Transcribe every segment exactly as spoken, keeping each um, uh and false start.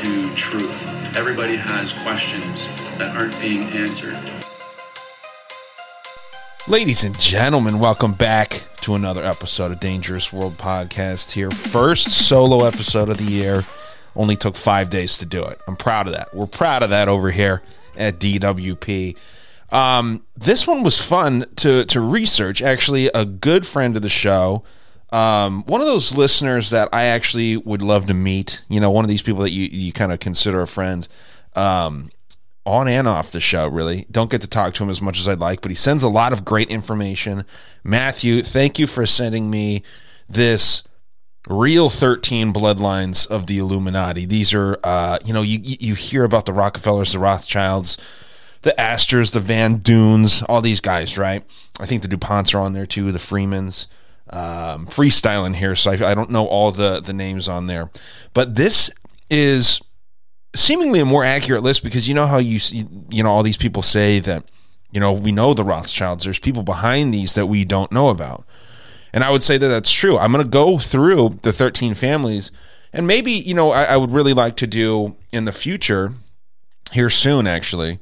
To truth. Everybody has questions that aren't being answered. Ladies and gentlemen, welcome back to another episode of Dangerous World Podcast here. First solo episode of the year. Only took five days to do it. I'm proud of that. We're proud of that over here at D W P. Um, this one was fun to, to research. Actually, a good friend of the show, Um, one of those listeners that I actually would love to meet, you know, one of these people that you, you kind of consider a friend, um, on and off the show, really. Don't get to talk to him as much as I'd like, but he sends a lot of great information. Matthew, thank you for sending me this real thirteen bloodlines of the Illuminati. These are, uh, you know, you, you hear about the Rockefellers, the Rothschilds, the Astors, the Van Dunes, all these guys, right? I think the DuPonts are on there too, the Freemans. Um, freestyling here, so I, I don't know all the, the names on there, but this is seemingly a more accurate list because you know how you you know all these people say that you know we know the Rothschilds. There's people behind these that we don't know about, and I would say that that's true. I'm going to go through the thirteen families, and maybe you know I, I would really like to do in the future here soon actually.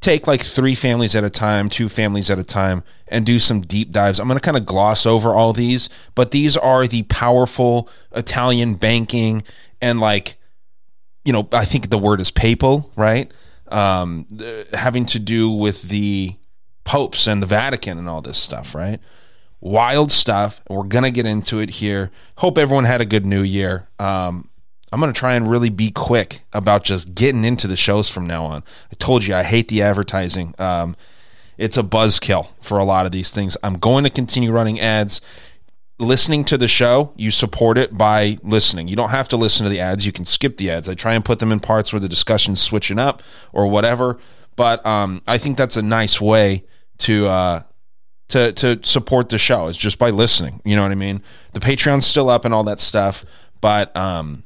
Take like three families at a time, two families at a time, and do some deep dives. I'm going to kind of gloss over all these, but these are the powerful Italian banking and like, you know, I think the word is papal, right? Um, having to do with the popes and the Vatican and all this stuff, right? Wild stuff. We're going to get into it here. Hope everyone had a good new year. Um, I'm going to try and really be quick about just getting into the shows from now on. I told you I hate the advertising. Um, it's a buzzkill for a lot of these things. I'm going to continue running ads. Listening to the show, you support it by listening. You don't have to listen to the ads. You can skip the ads. I try and put them in parts where the discussion's switching up or whatever. But um, I think that's a nice way to... Uh, To, to support the show is just by listening. You know what I mean? The Patreon's still up and all that stuff, but um,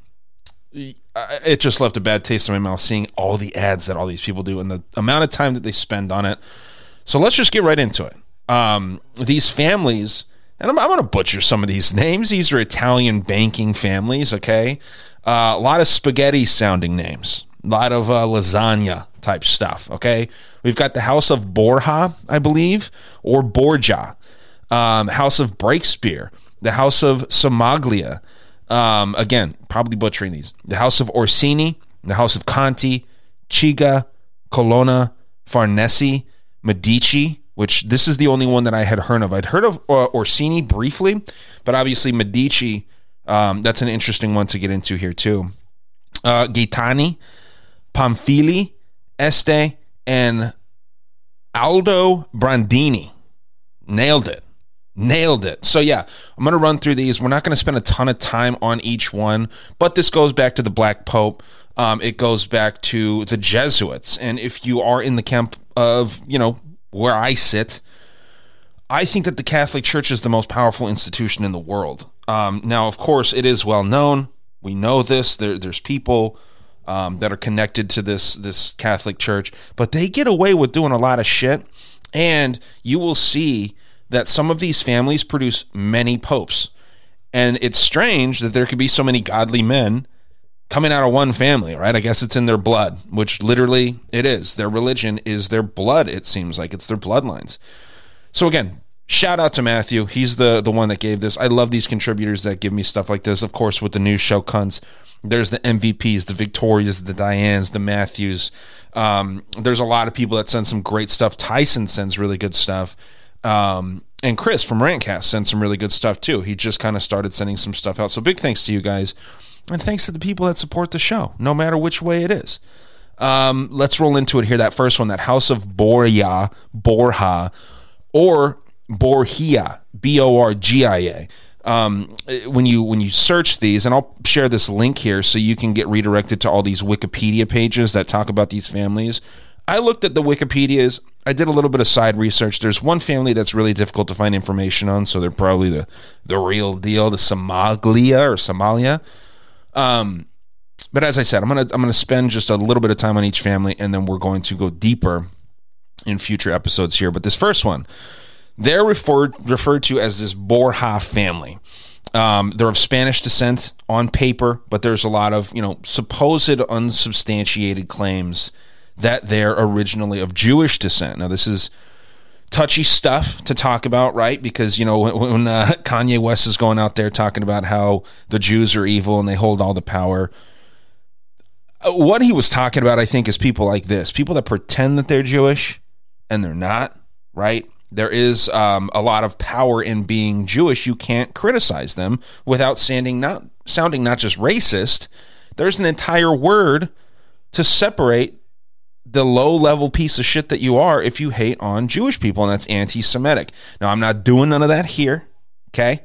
it just left a bad taste in my mouth seeing all the ads that all these people do and the amount of time that they spend on it. So let's just get right into it. Um, these families, and I'm, I'm going to butcher some of these names. These are Italian banking families, okay? Uh, a lot of spaghetti-sounding names. A lot of uh, lasagna type stuff, okay? We've got the House of Borgia, I believe, or Borgia. Um, House of Breakspear. The House of Somaglia. Um, again, probably butchering these. The House of Orsini. The House of Conti. Chigi. Colonna. Farnese. Medici, which this is the only one that I had heard of. I'd heard of uh, Orsini briefly, but obviously Medici, um, that's an interesting one to get into here too. Uh, Caetani. Pamphili, Este, and Aldobrandini. Nailed it. Nailed it. So yeah, I'm going to run through these. We're not going to spend a ton of time on each one, but this goes back to the Black Pope. Um, it goes back to the Jesuits. And if you are in the camp of, you know, where I sit, I think that the Catholic Church is the most powerful institution in the world. Um, now, of course, it is well known. We know this. There, there's people... Um, that are connected to this this Catholic Church, but they get away with doing a lot of shit, and you will see that some of these families produce many popes, and it's strange that there could be so many godly men coming out of one family, right? I guess it's in their blood, which literally it is. Their religion is their blood, it seems like. It's their bloodlines. So again, shout out to Matthew. He's the, the one that gave this. I love these contributors that give me stuff like this. Of course, with the new show, Cunts, there's the M V Ps, the Victorias, the Dianes, the Matthews. Um, there's a lot of people that send some great stuff. Tyson sends really good stuff. Um, and Chris from Rantcast sends some really good stuff, too. He just kind of started sending some stuff out. So big thanks to you guys. And thanks to the people that support the show, no matter which way it is. Um, let's roll into it here. That first one, that House of Borgia, Borgia, or Borgia, B O R G I A. Um, when you when you search these, and I'll share this link here so you can get redirected to all these Wikipedia pages that talk about these families. I looked at the Wikipedias. I did a little bit of side research. There's one family that's really difficult to find information on, so they're probably the, the real deal, the Somaglia or Somalia. Um, but as I said, I'm gonna I'm gonna spend just a little bit of time on each family, and then we're going to go deeper in future episodes here. But this first one, they're referred referred to as this Borgia family. Um, they're of Spanish descent on paper, but there's a lot of, you know, supposed unsubstantiated claims that they're originally of Jewish descent. Now, this is touchy stuff to talk about, right? Because, you know, when, when uh, Kanye West is going out there talking about how the Jews are evil and they hold all the power, what he was talking about, I think, is people like this, people that pretend that they're Jewish and they're not, right? There is um, a lot of power in being Jewish. You can't criticize them without sounding not, sounding not just racist. There's an entire word to separate the low-level piece of shit that you are if you hate on Jewish people, and that's anti-Semitic. Now, I'm not doing none of that here, okay?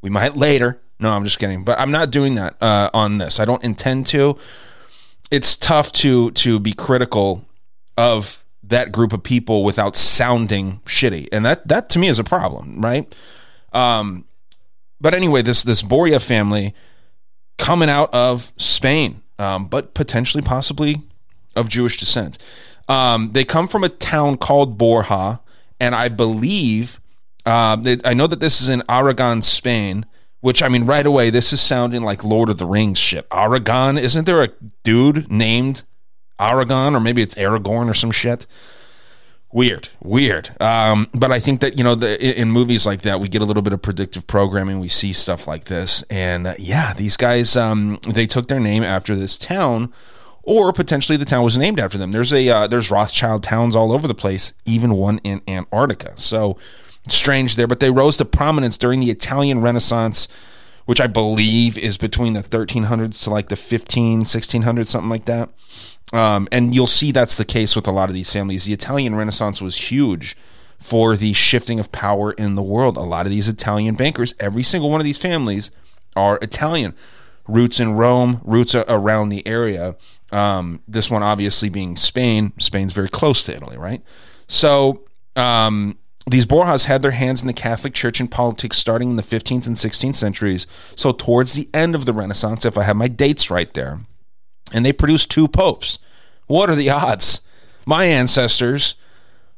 We might later. No, I'm just kidding. But I'm not doing that uh, on this. I don't intend to. It's tough to to be critical of that group of people without sounding shitty, and that, that to me is a problem, right? Um, but anyway, this this Borgia family coming out of Spain, um, but potentially, possibly, of Jewish descent. Um, they come from a town called Borja, and I believe, uh, they, I know that this is in Aragon, Spain, which, I mean, right away, this is sounding like Lord of the Rings shit. Aragon, isn't there a dude named Aragon, or maybe it's Aragorn or some shit? Weird, weird. Um, but I think that, you know, the, in, in movies like that, we get a little bit of predictive programming. We see stuff like this, and uh, yeah, these guys, um, they took their name after this town, or potentially the town was named after them. There's a uh, there's Rothschild towns all over the place, even one in Antarctica. So strange there, but they rose to prominence during the Italian Renaissance, which I believe is between the thirteen hundreds to like the fifteen, sixteen hundreds, something like that. Um, and you'll see that's the case with a lot of these families. The Italian Renaissance was huge for the shifting of power in the world. A lot of these Italian bankers, every single one of these families are Italian. Roots in Rome, roots around the area. Um, this one obviously being Spain. Spain's very close to Italy, right? So um, these Borgias had their hands in the Catholic Church and politics starting in the fifteenth and sixteenth centuries. So towards the end of the Renaissance, if I have my dates right there, and they produced two popes. What are the odds? My ancestors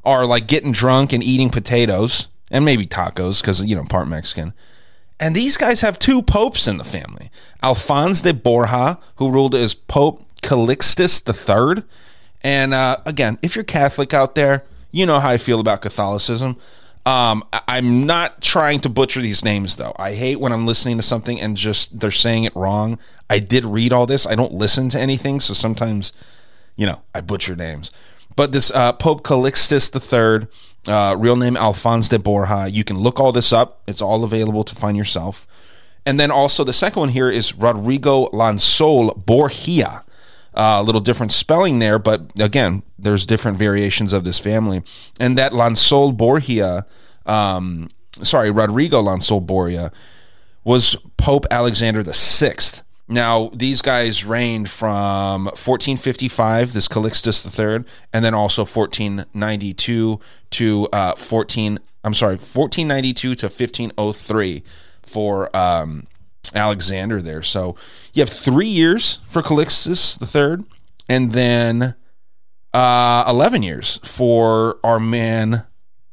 are like getting drunk and eating potatoes and maybe tacos because, you know, part Mexican. And these guys have two popes in the family. Alphonse de Borgia, who ruled as Pope Calixtus the third. And uh, again, if you're Catholic out there, you know how I feel about Catholicism. Um, I- I'm not trying to butcher these names, though. I hate when I'm listening to something and just they're saying it wrong. I did read all this. I don't listen to anything, so sometimes, you know, I butcher names. But this uh, Pope Calixtus the third, uh, real name Alphonse de Borgia. You can look all this up. It's all available to find yourself. And then also the second one here is Rodrigo Lanzol Borgia. A uh, little different spelling there, but again, there's different variations of this family. And that Lanzol Borgia, um, sorry, Rodrigo Lanzol Borgia, was Pope Alexander the sixth. Now, these guys reigned from fourteen fifty-five, this Calixtus the third, and then also fourteen ninety-two to uh, fourteen, I'm sorry, fourteen ninety-two to fifteen oh three for um, Alexander there. So you have three years for Calixtus the third, and then uh, eleven years for our man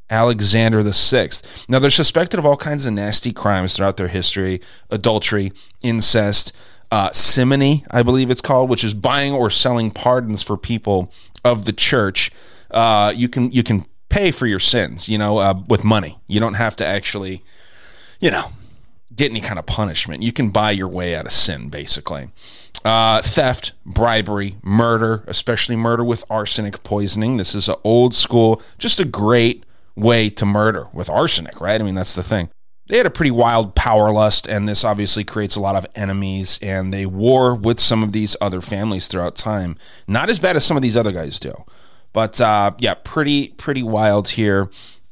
Alexander the sixth. Now, they're suspected of all kinds of nasty crimes throughout their history: adultery, incest, Uh, simony, I believe it's called, which is buying or selling pardons for people of the church. Uh, you can you can pay for your sins, you know, uh, with money. You don't have to actually, you know, get any kind of punishment. You can buy your way out of sin, basically. Uh, theft, bribery, murder, especially murder with arsenic poisoning. This is an old school, just a great way to murder with arsenic, right? I mean, that's the thing. they had a pretty wild power lust, and this obviously creates a lot of enemies, and they war with some of these other families throughout time. Not as bad as some of these other guys do, but uh, yeah, pretty, pretty wild here.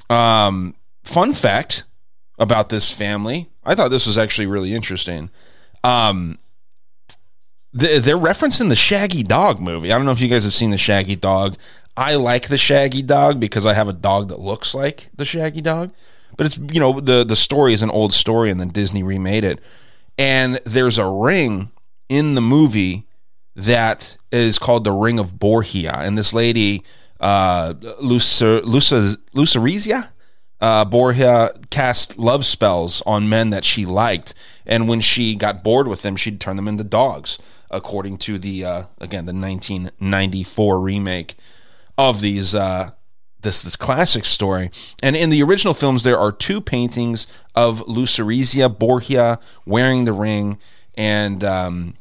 Um, fun fact about this family, I thought this was actually really interesting. Um, the, they're referencing the Shaggy Dog movie. I don't know if you guys have seen the Shaggy Dog. I like the Shaggy Dog because I have a dog that looks like the Shaggy Dog. But it's, you know, the, the story is an old story, and then Disney remade it. And there's a ring in the movie that is called the Ring of Borgia. And this lady, uh, Lucer, Lucer, Lucrezia uh, Borgia, cast love spells on men that she liked. And when she got bored with them, she'd turn them into dogs, according to the, uh, again, the nineteen ninety-four remake of these uh This this classic story. And in the original films, there are two paintings of Lucrezia Borgia wearing the ring, and um,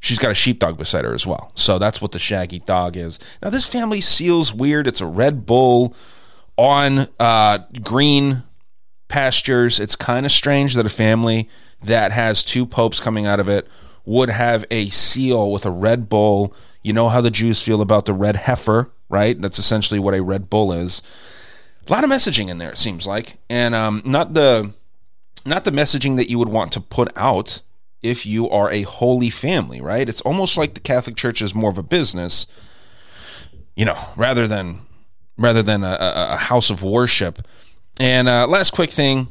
she's got a sheepdog beside her as well. So that's what the Shaggy Dog is. Now, this family seal's weird. It's a red bull on uh, green pastures. It's kind of strange that a family that has two popes coming out of it would have a seal with a red bull. You know how the Jews feel about the red heifer, right? That's essentially what a Red Bull is. A lot of messaging in there, it seems like, and um, not the not the messaging that you would want to put out if you are a holy family, right? It's almost like the Catholic Church is more of a business, you know, rather than rather than a, a house of worship. And uh, last quick thing,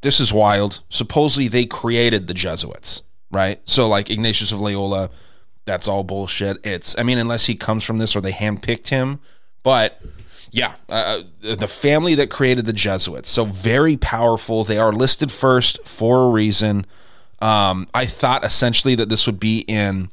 this is wild. Supposedly they created the Jesuits, right? So like Ignatius of Loyola. That's all bullshit. It's, I mean, unless he comes from this or they handpicked him. But, yeah, uh, the family that created the Jesuits. So very powerful. They are listed first for a reason. Um, I thought essentially that this would be in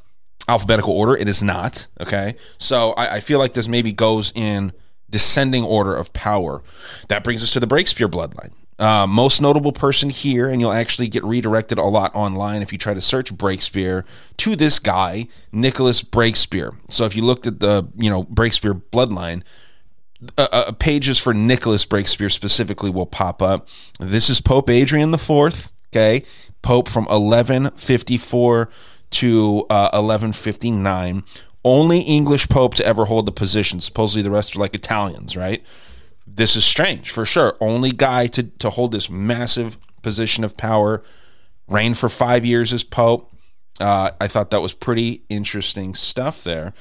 alphabetical order. It is not, okay? So I, I feel like this maybe goes in descending order of power. That brings us to the Breakspear bloodline. Uh, most notable person here, and you'll actually get redirected a lot online if you try to search Breakspear, to this guy, Nicholas Breakspear. So if you looked at the, you know, Breakspear bloodline, uh, uh, pages for Nicholas Breakspear specifically will pop up. This is Pope Adrian the Fourth, okay? Pope from eleven fifty-four to uh, eleven fifty-nine. Only English pope to ever hold the position. Supposedly the rest are like Italians, right? This is strange, for sure. Only guy to, to hold this massive position of power. Reigned for five years as Pope. Uh, I thought that was pretty interesting stuff there.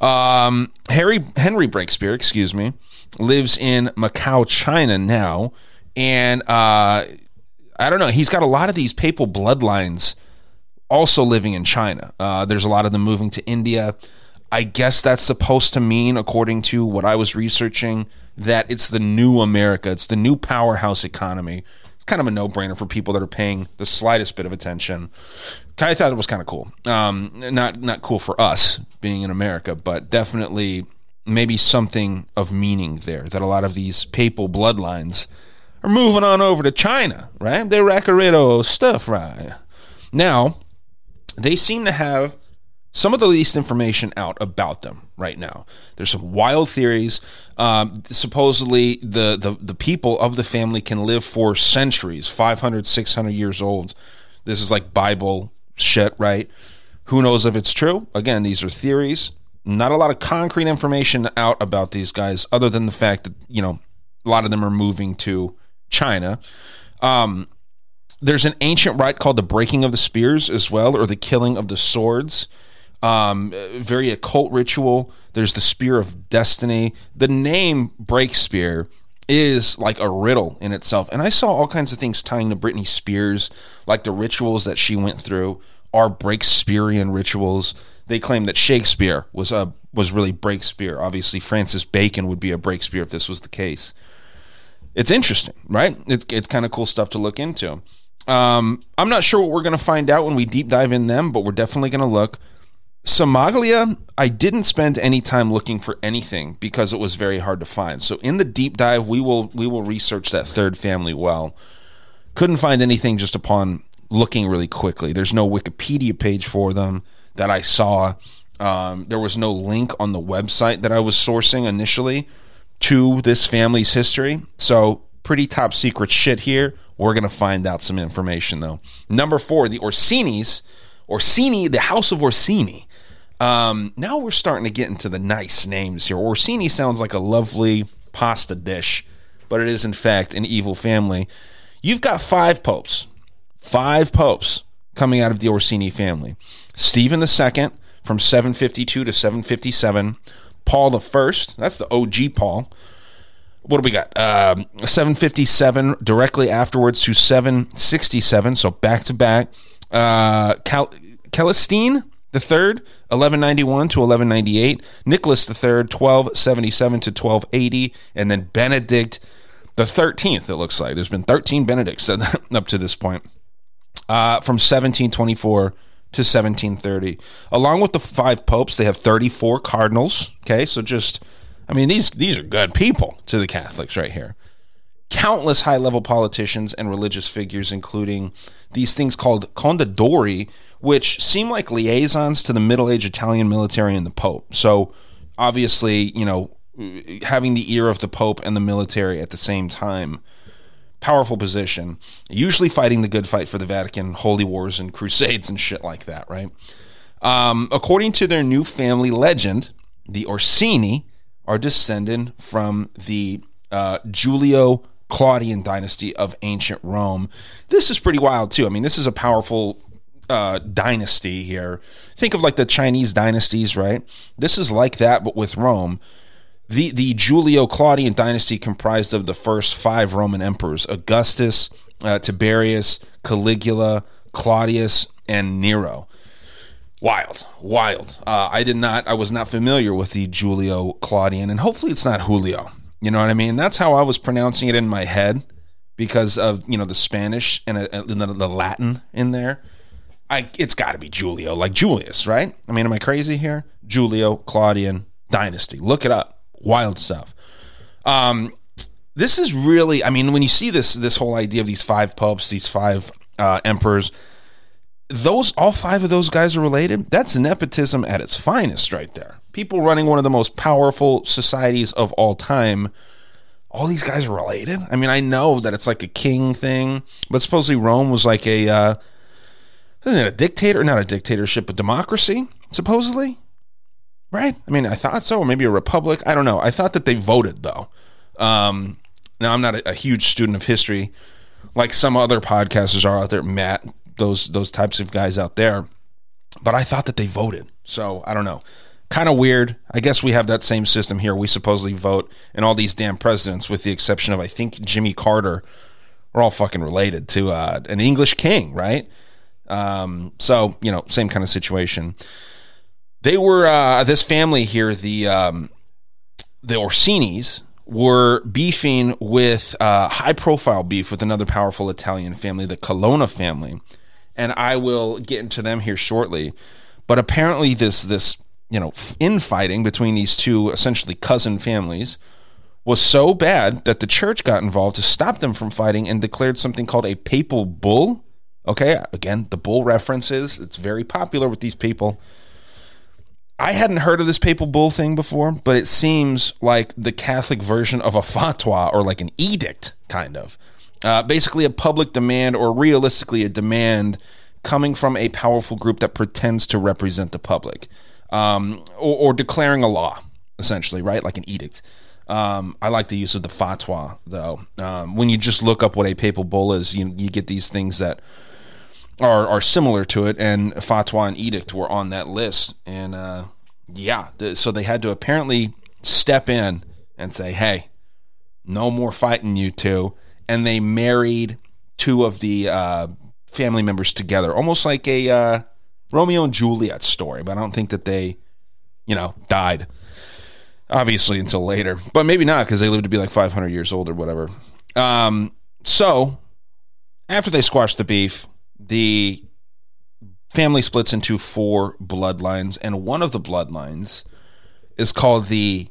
Um, Harry Henry Breakspear, excuse me, lives in Macau, China now. And uh, I don't know. He's got a lot of these papal bloodlines also living in China. Uh, there's a lot of them moving to India. I guess that's supposed to mean, according to what I was researching, that it's the new America. It's the new powerhouse economy. It's kind of a no-brainer for people that are paying the slightest bit of attention. I thought it was kind of cool. Um, not not cool for us being in America, but definitely maybe something of meaning there, that a lot of these papal bloodlines are moving on over to China, right? They Racarito stuff, right? Now, they seem to have some of the least information out about them right now. There's some wild theories. Um, supposedly, the, the, the people of the family can live for centuries, five hundred, six hundred years old. This is like Bible shit, right? Who knows if it's true? Again, these are theories. Not a lot of concrete information out about these guys, other than the fact that, you know, a lot of them are moving to China. Um, there's an ancient rite called the breaking of the spears as well, or the killing of the swords. Um, very occult ritual. There's the Spear of Destiny. The name Breakspear is like a riddle in itself. And I saw all kinds of things tying to Britney Spears, like the rituals that she went through are Breakspearian rituals. They claim that Shakespeare was a was really Breakspear. Obviously, Francis Bacon would be a Breakspear if this was the case. It's interesting, right? It's it's kind of cool stuff to look into. Um, I'm not sure what we're going to find out when we deep dive in them, but we're definitely going to look. Somaglia, I didn't spend any time looking for anything because it was very hard to find. So in the deep dive, we will we will research that third family well. Couldn't find anything just upon looking really quickly. There's no Wikipedia page for them that I saw. Um, there was no link on the website that I was sourcing initially to this family's history. So pretty top secret shit here. We're going to find out some information, though. Number four, the Orsinis. Orsini, the House of Orsini. Um, now we're starting to get into the nice names here. Orsini sounds like a lovely pasta dish, but it is, in fact, an evil family. You've got five popes. Five popes coming out of the Orsini family. Stephen the Second from seven fifty-two to seven fifty-seven. Paul the First, that's the O G Paul. What do we got? Uh, seven fifty-seven directly afterwards to seven sixty-seven, so back-to-back. Uh, Cal- Celestine the Third, eleven ninety-one to eleven ninety-eight. Nicholas the Third, twelve seventy-seven to twelve eighty, and then Benedict the Thirteenth. It looks like there's been thirteen Benedicts up to this point, uh, from seventeen twenty-four to seventeen thirty. Along with the five popes, they have thirty-four cardinals. Okay, so just, I mean, these these are good people to the Catholics right here. Countless high-level politicians and religious figures, including these things called condadori, which seem like liaisons to the Middle Age Italian military and the Pope. So, obviously, you know, having the ear of the Pope and the military at the same time, powerful position, usually fighting the good fight for the Vatican, holy wars and crusades and shit like that, right? Um, according to their new family legend, the Orsini are descended from the uh, Julio Claudian dynasty of ancient Rome. This is pretty wild too. I mean, this is a powerful uh, dynasty here. Think of like the Chinese dynasties, right? This is like that, but with Rome. The the Julio-Claudian dynasty comprised of the first five Roman emperors: Augustus, uh, Tiberius, Caligula, Claudius, and Nero. Wild, wild. Uh, I did not. I was not familiar with the Julio-Claudian, and hopefully it's not Julio. You know what I mean? That's how I was pronouncing it in my head because of, you know, the Spanish and uh, the, the Latin in there. I, it's got to be Julio, like Julius, right? I mean, am I crazy here? Julio-Claudian dynasty. Look it up. Wild stuff. Um, this is really, I mean, when you see this, this whole idea of these five popes, these five uh, emperors, those, all five of those guys are related. That's nepotism at its finest right there. People running one of the most powerful societies of all time. All these guys are related. I mean, I know that it's like a king thing, but supposedly Rome was like a, uh, isn't it a dictator? Not a dictatorship, a democracy, supposedly, right? I mean, I thought so, or maybe a republic. I don't know. I thought that they voted, though. Um, now, I'm not a, a huge student of history like some other podcasters are out there, Matt, those those types of guys out there, but I thought that they voted, so I don't know. Kind of weird. I guess we have that same system here. We supposedly vote, and all these damn presidents, with the exception of, I think, Jimmy Carter, are all fucking related to uh, an English king, right? Um, so, you know, same kind of situation. They were, uh, this family here, the um, the Orsinis, were beefing with, uh, high-profile beef with another powerful Italian family, the Colonna family, and I will get into them here shortly. But apparently this this... you know, infighting between these two essentially cousin families was so bad that the church got involved to stop them from fighting and declared something called a papal bull. Okay, again, the bull references, it's very popular with these people. I hadn't heard of this papal bull thing before, but it seems like the Catholic version of a fatwa, or like an edict, kind of. Uh, basically a public demand, or realistically a demand coming from a powerful group that pretends to represent the public. Um, or, or declaring a law, essentially, right? Like an edict. Um, I like the use of the fatwa, though. Um, when you just look up what a papal bull is, you, you get these things that are, are similar to it, and fatwa and edict were on that list. And uh, yeah, th- so they had to apparently step in and say, hey, no more fighting, you two. And they married two of the uh, family members together, almost like a... Uh, Romeo and Juliet story, but I don't think that they, you know, died, obviously, until later. But maybe not, because they lived to be like five hundred years old or whatever. Um, so, after they squashed the beef, the family splits into four bloodlines, and one of the bloodlines is called the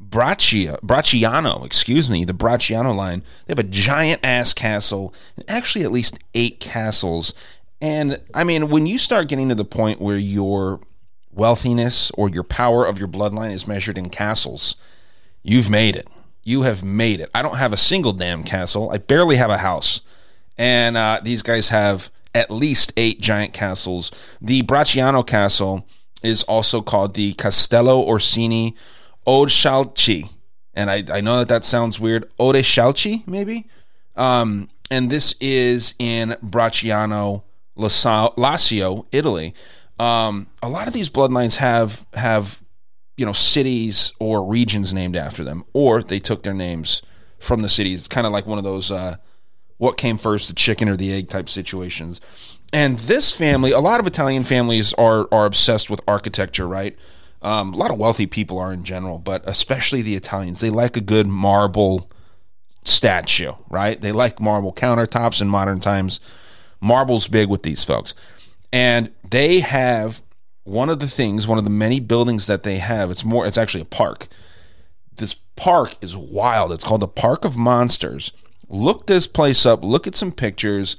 Braccia, Bracciano, excuse me, the Bracciano line. They have a giant-ass castle, and actually at least eight castles. And, I mean, when you start getting to the point where your wealthiness or your power of your bloodline is measured in castles, you've made it. You have made it. I don't have a single damn castle. I barely have a house. And uh, these guys have at least eight giant castles. The Bracciano castle is also called the Castello Orsini Odescalchi. And I, I know that that sounds weird. Odescalchi, maybe? Um, and this is in Bracciano, Lazio, Italy. Um, a lot of these bloodlines have have you know cities or regions named after them, or they took their names from the cities. It's kind of like one of those uh, what came first, the chicken or the egg type situations. And this family, a lot of Italian families are are obsessed with architecture, right? Um, a lot of wealthy people are in general, but especially the Italians. They like a good marble statue, right? They like marble countertops in modern times. Marble's big with these folks. And they have one of the things, one of the many buildings that they have. It's more. It's actually a park. This park is wild. It's called the Park of Monsters. Look this place up. Look at some pictures,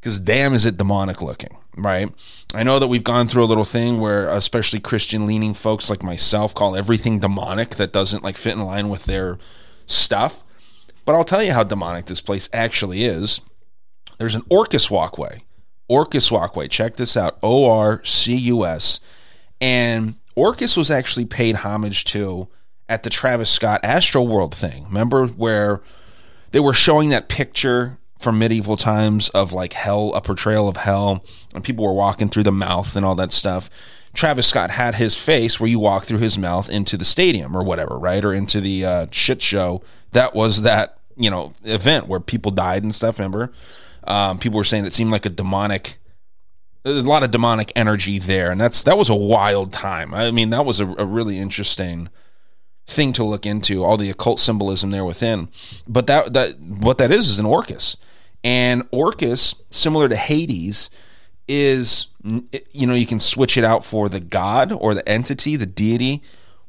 because damn, is it demonic looking, right? I know that we've gone through a little thing where, especially Christian-leaning folks like myself, call everything demonic that doesn't like fit in line with their stuff. But I'll tell you how demonic this place actually is. There's an Orcus walkway. Orcus walkway. Check this out. O R C U S. And Orcus was actually paid homage to at the Travis Scott Astroworld thing. Remember where they were showing that picture from medieval times of like hell, a portrayal of hell, and people were walking through the mouth and all that stuff. Travis Scott had his face where you walk through his mouth into the stadium or whatever, right? Or into the uh, shit show. That was that, you know, event where people died and stuff, remember? Um, people were saying it seemed like a demonic, a lot of demonic energy there, and that's that was a wild time. I mean, that was a, a really interesting thing to look into, all the occult symbolism there within. But that that what that is is an Orcus, and Orcus, similar to Hades, is you know you can switch it out for the god or the entity, the deity,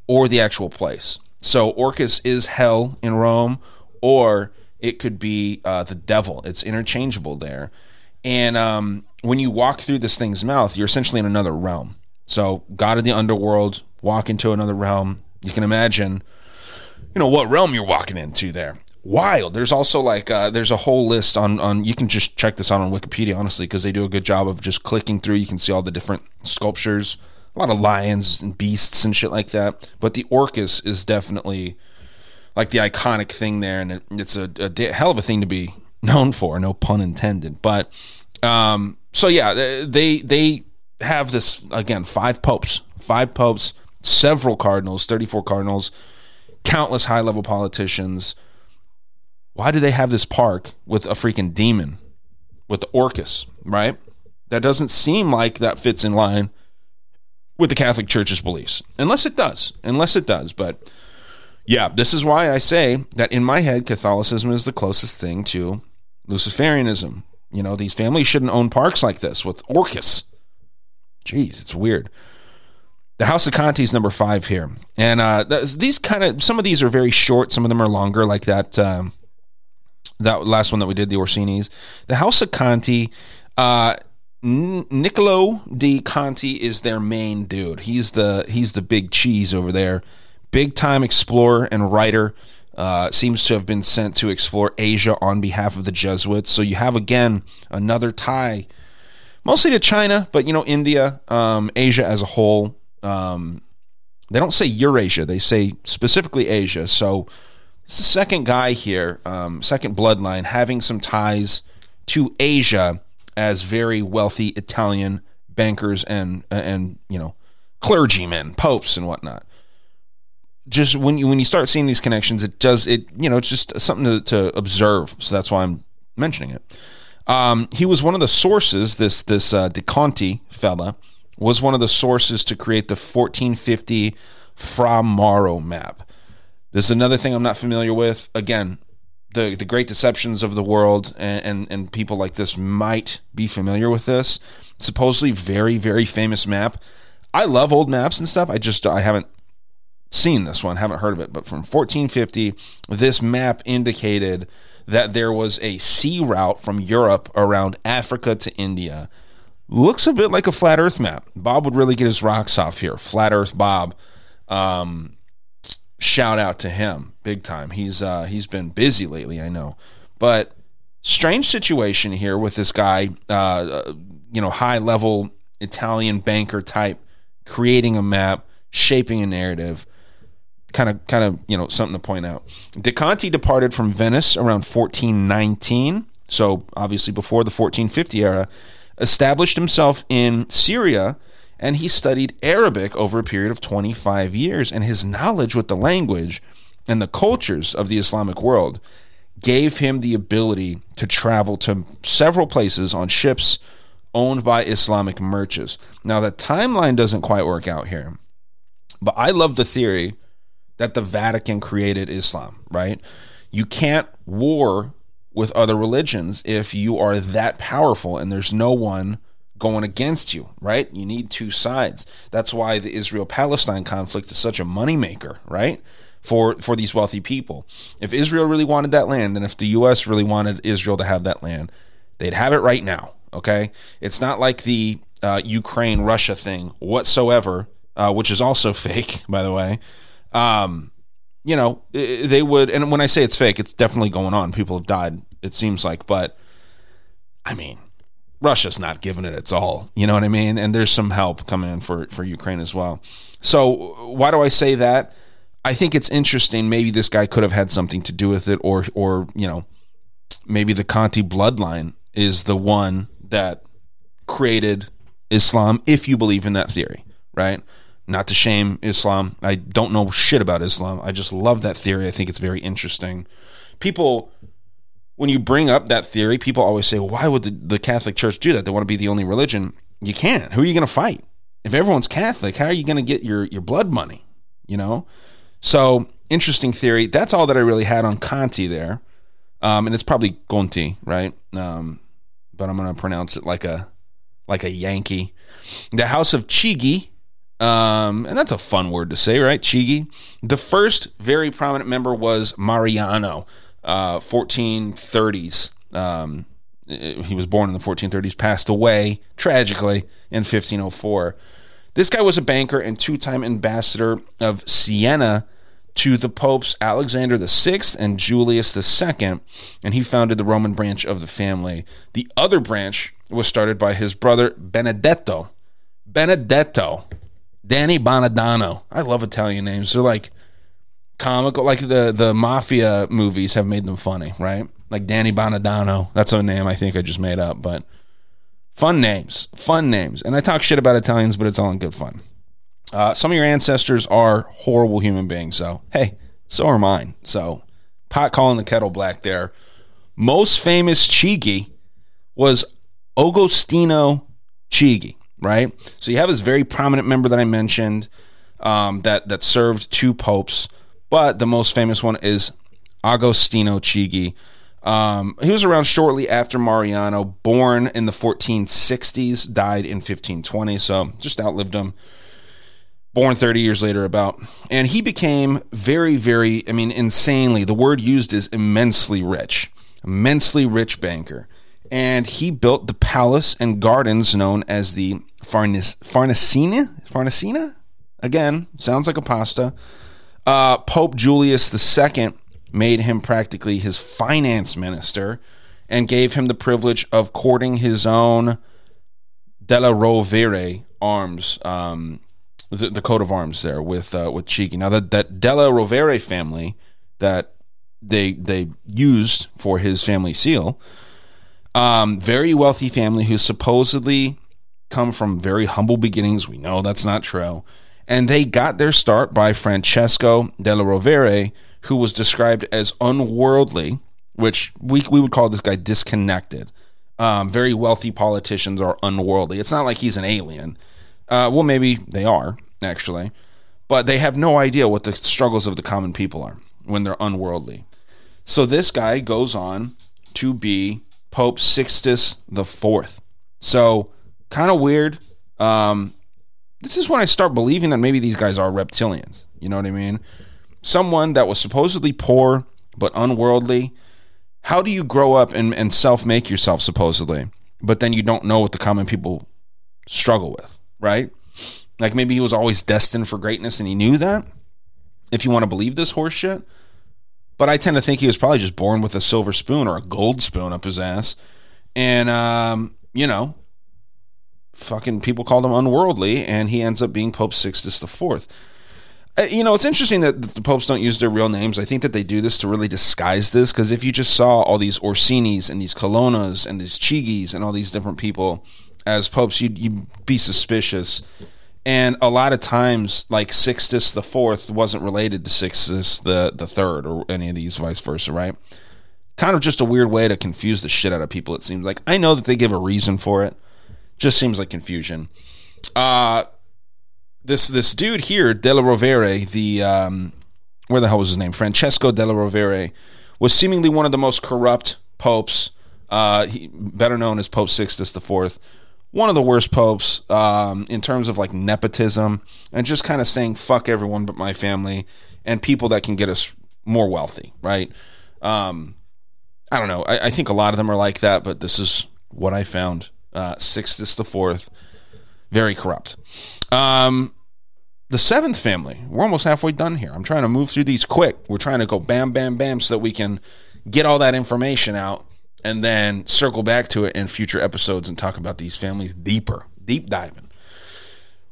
or the actual place. So Orcus is hell in Rome, or it could be uh, the devil. It's interchangeable there. And um, when you walk through this thing's mouth, you're essentially in another realm. So god of the underworld, walk into another realm. You can imagine, you know, what realm you're walking into there. Wild. There's also like, uh, there's a whole list on, on, you can just check this out on Wikipedia, honestly, because they do a good job of just clicking through. You can see all the different sculptures, a lot of lions and beasts and shit like that. But the Orcus is definitely like the iconic thing there, and it, it's a, a da- hell of a thing to be known for, no pun intended. But um, so yeah, they they have this again. Five popes, five popes, several cardinals, thirty-four cardinals, countless high-level politicians. Why do they have this park with a freaking demon, with the Orcus? Right, that doesn't seem like that fits in line with the Catholic Church's beliefs, unless it does. Unless it does, but. Yeah, this is why I say that in my head, Catholicism is the closest thing to Luciferianism. You know, these families shouldn't own parks like this with Orcus. Jeez, it's weird. The House of Conti is number five here. And uh, these kind of, some of these are very short. Some of them are longer, like that um, that last one that we did, the Orsinis. The House of Conti, uh, Niccolo di Conti is their main dude. He's the He's the big cheese over there. Big-time explorer and writer, uh, seems to have been sent to explore Asia on behalf of the Jesuits. So you have, again, another tie, mostly to China, but, you know, India, um, Asia as a whole. Um, they don't say Eurasia. They say specifically Asia. So it's the second guy here, um, second bloodline, having some ties to Asia as very wealthy Italian bankers and, and you know, clergymen, popes and whatnot. Just when you when you start seeing these connections, it does it you know it's just something to, to observe. So that's why I'm mentioning it. Um, he was one of the sources. This this uh, De Conti fella was one of the sources to create the fourteen fifty Fra Mauro map. This is another thing I'm not familiar with. Again, the the great deceptions of the world and and, and people like this might be familiar with this supposedly very very famous map. I love old maps and stuff. I just I haven't. seen this one, haven't heard of it, but from fourteen fifty, this map indicated that there was a sea route from Europe around Africa to India. Looks a bit like a flat earth map. Bob would really get his rocks off here. Flat Earth Bob. Um, shout out to him big time. He's uh, he's been busy lately, I know. But strange situation here with this guy, uh, you know, high-level Italian banker type, creating a map, shaping a narrative. Kind of, kind of, you know, something to point out. De' Conti departed from Venice around fourteen nineteen, so obviously before the fourteen fifty era, established himself in Syria, and he studied Arabic over a period of twenty-five years, and his knowledge with the language and the cultures of the Islamic world gave him the ability to travel to several places on ships owned by Islamic merchants. Now, the timeline doesn't quite work out here, but I love the theory that the Vatican created Islam, right? You can't war with other religions if you are that powerful and there's no one going against you, right? You need two sides. That's why the Israel-Palestine conflict is such a moneymaker, right? For for these wealthy people. If Israel really wanted that land, and if the U S really wanted Israel to have that land, they'd have it right now, okay? It's not like the uh, Ukraine-Russia thing whatsoever, uh, which is also fake, by the way. Um, you know, they would, and when I say it's fake, it's definitely going on. People have died, it seems like, but I mean, Russia's not giving it its all, you know what I mean? And there's some help coming in for, for Ukraine as well. So why do I say that? I think it's interesting. Maybe this guy could have had something to do with it, or, or, you know, maybe the Conti bloodline is the one that created Islam, if you believe in that theory, right? Not to shame Islam. I don't know shit about Islam. I just love that theory. I think it's very interesting. People, when you bring up that theory, people always say, well, why would the, the Catholic Church do that? They want to be the only religion. You can't. Who are you going to fight? If everyone's Catholic, how are you going to get your, your blood money? You know? So, interesting theory. That's all that I really had on Conti there. Um, and it's probably Conti, right? Um, but I'm going to pronounce it like a, like a Yankee. The House of Chigi. Um, and that's a fun word to say, right? Chigi. The first very prominent member was Mariano, uh, fourteen thirties. Um, he was born in the fourteen thirties, passed away tragically in fifteen oh four. This guy was a banker and two-time ambassador of Siena to the popes Alexander the sixth and Julius the Second, and he founded the Roman branch of the family. The other branch was started by his brother Benedetto. Benedetto. Danny Bonadano. I love Italian names. They're like comical, like the, the mafia movies have made them funny, right? Like Danny Bonadano. That's a name I think I just made up, but fun names, fun names. And I talk shit about Italians, but it's all in good fun. Uh, some of your ancestors are horrible human beings, so hey, so are mine. So pot calling the kettle black there. Most famous Chigi was Agostino Chigi. Right? So you have this very prominent member that I mentioned um, that, that served two popes, but the most famous one is Agostino Chigi. Um, he was around shortly after Mariano, born in the fourteen sixties, died in fifteen twenty, so just outlived him. Born thirty years later about. And he became very, very, I mean, insanely, the word used is immensely rich, immensely rich banker. And he built the palace and gardens known as the Farnes- Farnesina? Farnesina? Again, sounds like a pasta. Uh, Pope Julius the Second made him practically his finance minister and gave him the privilege of courting his own della Rovere arms, um, the, the coat of arms there with uh, with Chigi. Now, that, that della Rovere family that they they used for his family seal... Um, very wealthy family who supposedly come from very humble beginnings. We know that's not true. And they got their start by Francesco della Rovere, who was described as unworldly, which we we would call this guy disconnected. Um, very wealthy politicians are unworldly. It's not like he's an alien. Uh, well, maybe they are, actually. But they have no idea what the struggles of the common people are when they're unworldly. So this guy goes on to be Pope Sixtus the Fourth. So, kind of weird. Um, this is when I start believing that maybe these guys are reptilians. You know what I mean? Someone that was supposedly poor but unworldly. How do you grow up and, and self-make yourself supposedly, but then you don't know what the common people struggle with, right? Like maybe he was always destined for greatness and he knew that, if you want to believe this horse shit. But I tend to think he was probably just born with a silver spoon or a gold spoon up his ass. And, um, you know, fucking people called him unworldly, and he ends up being Pope Sixtus the fourth. You know, it's interesting that the popes don't use their real names. I think that they do this to really disguise this, because if you just saw all these Orsinis and these Colonnas and these Chigis and all these different people as popes, you'd, you'd be suspicious. And a lot of times, like, Sixtus the Fourth wasn't related to Sixtus the, the Third or any of these, vice versa, right? Kind of just a weird way to confuse the shit out of people, it seems like. I know that they give a reason for it. Just seems like confusion. Uh... This this dude here, della Rovere, the um, where the hell was his name? Francesco della Rovere, was seemingly one of the most corrupt popes. Uh, he, better known as Pope Sixtus the fourth, one of the worst popes um, in terms of like nepotism and just kind of saying fuck everyone but my family and people that can get us more wealthy, right? Um, I don't know. I, I think a lot of them are like that, but this is what I found. Uh, Sixtus the fourth, very corrupt. Um. The seventh family. We're almost halfway done here. I'm trying to move through these quick. We're trying to go bam, bam, bam so that we can get all that information out and then circle back to it in future episodes and talk about these families deeper. Deep diving.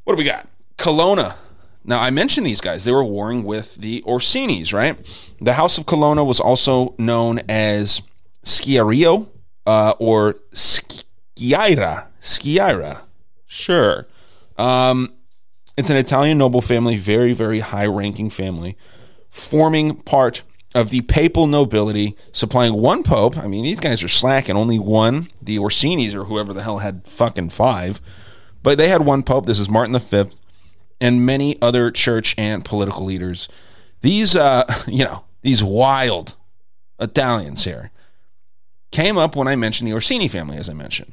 What do we got? Colonna. Now, I mentioned these guys. They were warring with the Orsinis, right? The House of Colonna was also known as Sciario uh, or Sciaira. Sciaira. Sure. Um... It's an Italian noble family, very, very high-ranking family, forming part of the papal nobility, supplying one pope. I mean, these guys are slacking. Only one. The Orsinis or whoever the hell had fucking five. But they had one pope. This is Martin V, and many other church and political leaders. These, uh, you know, these wild Italians here came up when I mentioned the Orsini family, as I mentioned.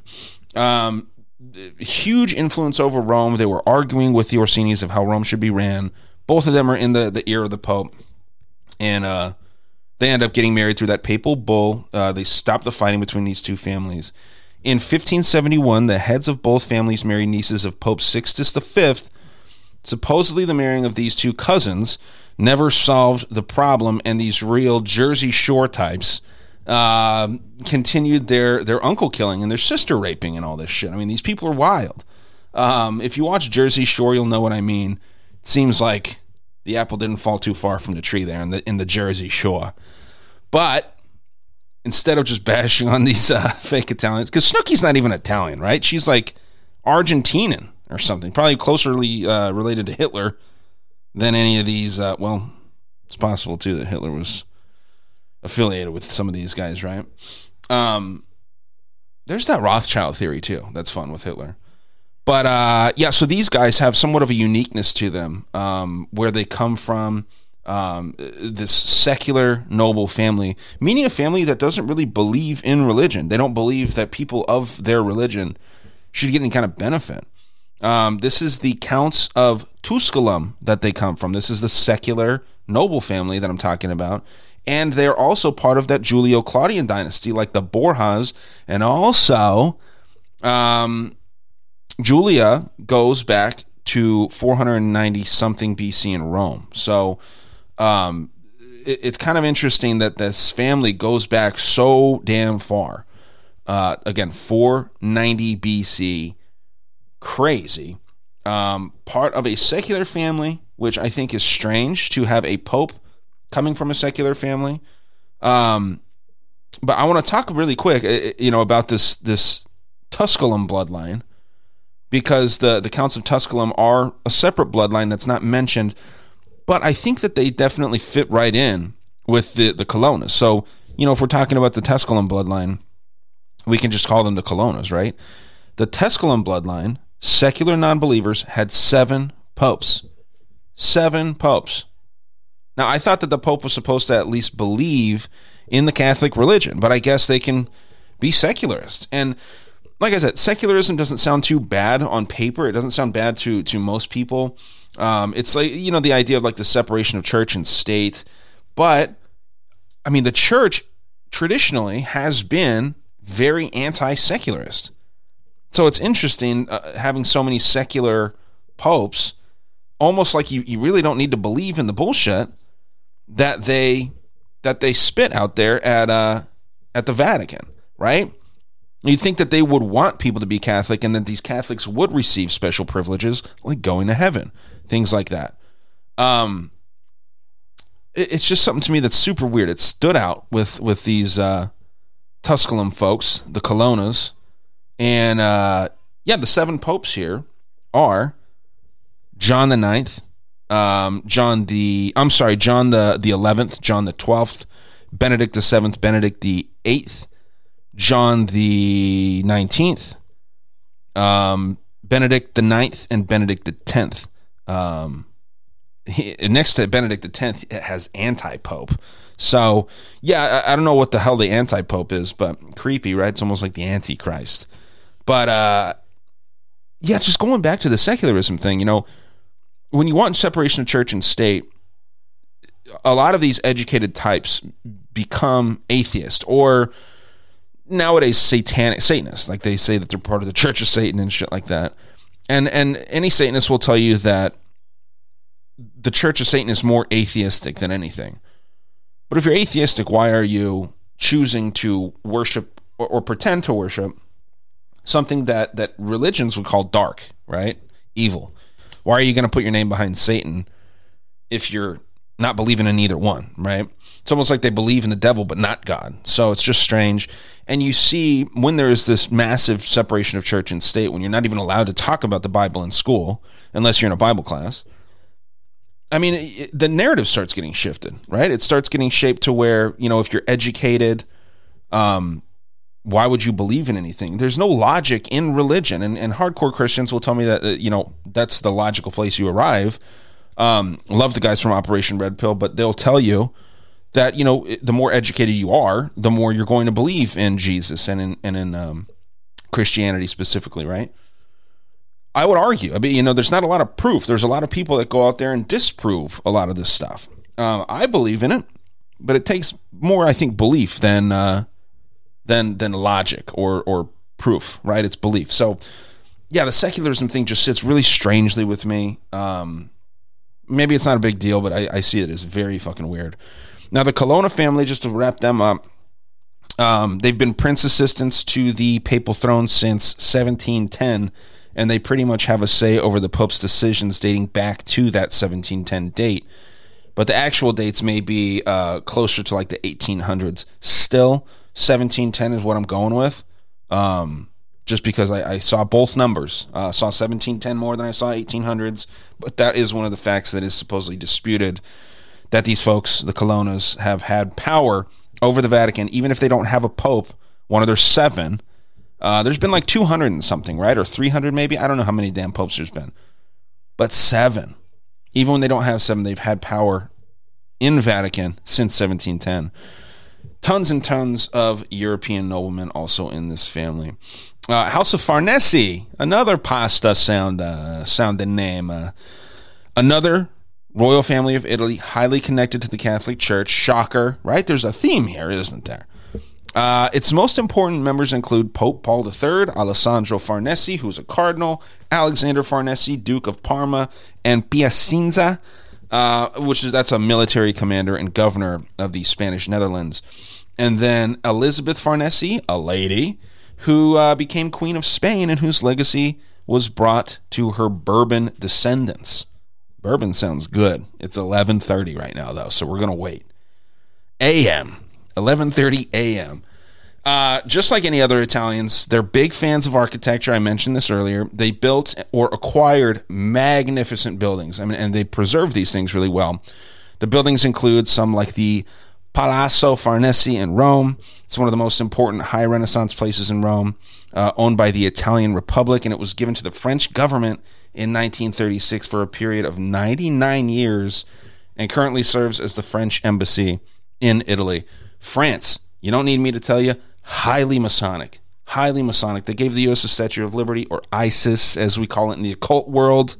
Um... Huge influence over Rome. They were arguing with the Orsinis of how Rome should be ran. Both of them are in the, the ear of the Pope. And uh, they end up getting married through that papal bull. Uh, they stopped the fighting between these two families. In fifteen seventy-one, the heads of both families married nieces of Pope Sixtus V. Supposedly, the marrying of these two cousins never solved the problem, and these real Jersey Shore types Uh, continued their, their uncle killing and their sister raping and all this shit. I mean, these people are wild. Um, if you watch Jersey Shore, you'll know what I mean. It seems like the apple didn't fall too far from the tree there in the in the Jersey Shore. But instead of just bashing on these uh, fake Italians, because Snooki's not even Italian, right? She's like Argentinian or something, probably closerly uh, related to Hitler than any of these. Uh, well, it's possible too that Hitler was affiliated with some of these guys, right? Um, there's that Rothschild theory, too. That's fun with Hitler. But, uh, yeah, so these guys have somewhat of a uniqueness to them, um, where they come from, um, this secular noble family, meaning a family that doesn't really believe in religion. They don't believe that people of their religion should get any kind of benefit. Um, this is the Counts of Tusculum that they come from. This is the secular noble family that I'm talking about. And they're also part of that Julio-Claudian dynasty, like the Borgias. And also, um, Julia goes back to four ninety-something B C in Rome. So um, it, it's kind of interesting that this family goes back so damn far. Uh, again, four ninety B C, crazy. Um, part of a secular family, which I think is strange to have a pope coming from a secular family. Um, but I want to talk really quick, you know, about this this Tusculum bloodline, because the, the Counts of Tusculum are a separate bloodline that's not mentioned, but I think that they definitely fit right in with the, the Colonnas. So, you know, if we're talking about the Tusculum bloodline, we can just call them the Colonnas, right? The Tusculum bloodline, secular non-believers, had seven popes. Seven popes. Now, I thought that the Pope was supposed to at least believe in the Catholic religion, but I guess they can be secularist. And like I said, secularism doesn't sound too bad on paper. It doesn't sound bad to, to most people. Um, it's like, you know, the idea of like the separation of church and state. But, I mean, the church traditionally has been very anti-secularist. So it's interesting uh, having so many secular popes, almost like you, you really don't need to believe in the bullshit that they that they spit out there at uh, at the Vatican, right? You'd think that they would want people to be Catholic and that these Catholics would receive special privileges like going to heaven, things like that. Um, it, it's just something to me that's super weird. It stood out with, with these uh, Tusculum folks, the Colonnas, and uh, yeah, the seven popes here are John the Ninth, um, John the I'm sorry, John the the Eleventh, John the Twelfth, Benedict the Seventh, Benedict the Eighth, John the Nineteenth, um, Benedict the Ninth, and Benedict the Tenth. Um, he, next to Benedict the Tenth, it has anti-pope. So yeah, I, I don't know what the hell the anti-pope is, but creepy, right? It's almost like the Antichrist. But uh, yeah, just going back to the secularism thing, you know, when you want separation of church and state, a lot of these educated types become atheist or nowadays satanic Satanists. Like they say that they're part of the Church of Satan and shit like that. And and any Satanist will tell you that the Church of Satan is more atheistic than anything. But if you're atheistic, why are you choosing to worship or, or pretend to worship something that, that religions would call dark, right? Evil. Why are you going to put your name behind Satan if you're not believing in either one, right? It's almost like they believe in the devil but not God. So it's just strange. And you see when there is this massive separation of church and state, when you're not even allowed to talk about the Bible in school, unless you're in a Bible class, I mean, it, the narrative starts getting shifted, right? It starts getting shaped to where, you know, if you're educated, um, why would you believe in anything? There's no logic in religion. And, and hardcore Christians will tell me that, uh, you know, that's the logical place you arrive. Um, love the guys from Operation Red Pill, but they'll tell you that, you know, the more educated you are, the more you're going to believe in Jesus and in, and in um, Christianity specifically, right? I would argue, I mean, you know, there's not a lot of proof. There's a lot of people that go out there and disprove a lot of this stuff. Um, I believe in it, but it takes more, I think, belief than, uh, than than logic or or proof, right? It's belief. So yeah, the secularism thing just sits really strangely with me. Um, maybe it's not a big deal, but I, I see it as very fucking weird. Now the Colonna family, just to wrap them up, um, they've been prince assistants to the papal throne since seventeen ten, and they pretty much have a say over the Pope's decisions dating back to that seventeen ten date. But the actual dates may be uh, closer to like the eighteen hundreds still. seventeen ten is what I'm going with, um, just because I, I saw both numbers. I uh, saw seventeen ten more than I saw eighteen hundreds, but that is one of the facts that is supposedly disputed, that these folks, the Colonnas, have had power over the Vatican, even if they don't have a pope, one of their seven. Uh, there's been like two hundred and something, right, or three hundred maybe? I don't know how many damn popes there's been, but seven. Even when they don't have seven, they've had power in Vatican since seventeen ten. Tons and tons of European noblemen also in this family. Uh, House of Farnese, another pasta sound, uh, sound and name. Uh, another royal family of Italy, highly connected to the Catholic Church. Shocker, right? There's a theme here, isn't there? Uh, its most important members include Pope Paul the Third, Alessandro Farnese, who's a cardinal, Alexander Farnese, Duke of Parma, and Piacenza, uh, which is that's a military commander and governor of the Spanish Netherlands. And then Elizabeth Farnese, a lady who uh, became Queen of Spain and whose legacy was brought to her Bourbon descendants. Bourbon sounds good. It's eleven thirty right now, though, so we're going to wait. A M, eleven thirty a.m. Uh, just like any other Italians, they're big fans of architecture. I mentioned this earlier. They built or acquired magnificent buildings. I mean, and they preserved these things really well. The buildings include some like the Palazzo Farnese in Rome. It's one of the most important high Renaissance places in Rome, uh, owned by the Italian Republic, and it was given to the French government in nineteen thirty-six for a period of ninety-nine years and currently serves as the French embassy in Italy. France, you don't need me to tell you, highly Masonic, highly Masonic. They gave the U S a Statue of Liberty, or ISIS, as we call it in the occult world.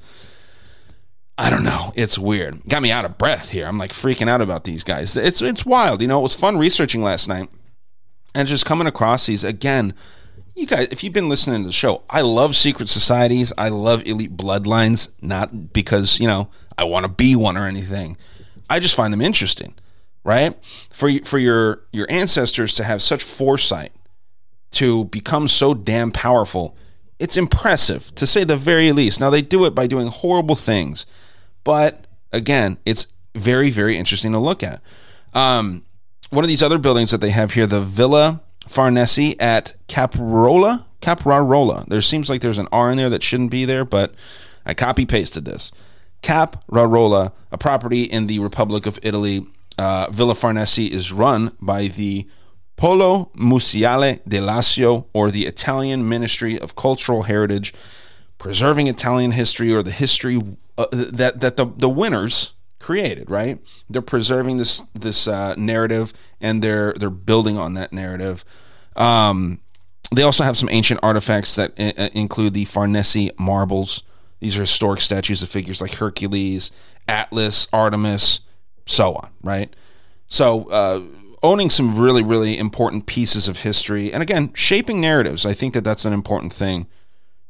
I don't know. It's weird. Got me out of breath here. I'm like freaking out about these guys. It's it's wild. You know, it was fun researching last night and just coming across these. Again, you guys, if you've been listening to the show, I love secret societies. I love elite bloodlines, not because, you know, I want to be one or anything. I just find them interesting. right? For for your your ancestors to have such foresight to become so damn powerful, it's impressive, to say the very least. Now, they do it by doing horrible things, but again, it's very, very interesting to look at. Um, one of these other buildings that they have here, the Villa Farnese at Caprarola. Caprarola. There seems like there's an R in there that shouldn't be there, but I copy-pasted this. Caprarola, a property in the Republic of Italy. Uh, Villa Farnese is run by the Polo Museale de Lazio, or the Italian Ministry of Cultural Heritage, preserving Italian history, or the history uh, that that the, the winners created, right? They're preserving this this uh, narrative, and they're they're building on that narrative. Um, they also have some ancient artifacts that I- include the Farnese marbles. These are historic statues of figures like Hercules, Atlas, Artemis, so on, right? So uh, owning some really, really important pieces of history, and again, shaping narratives. I think that that's an important thing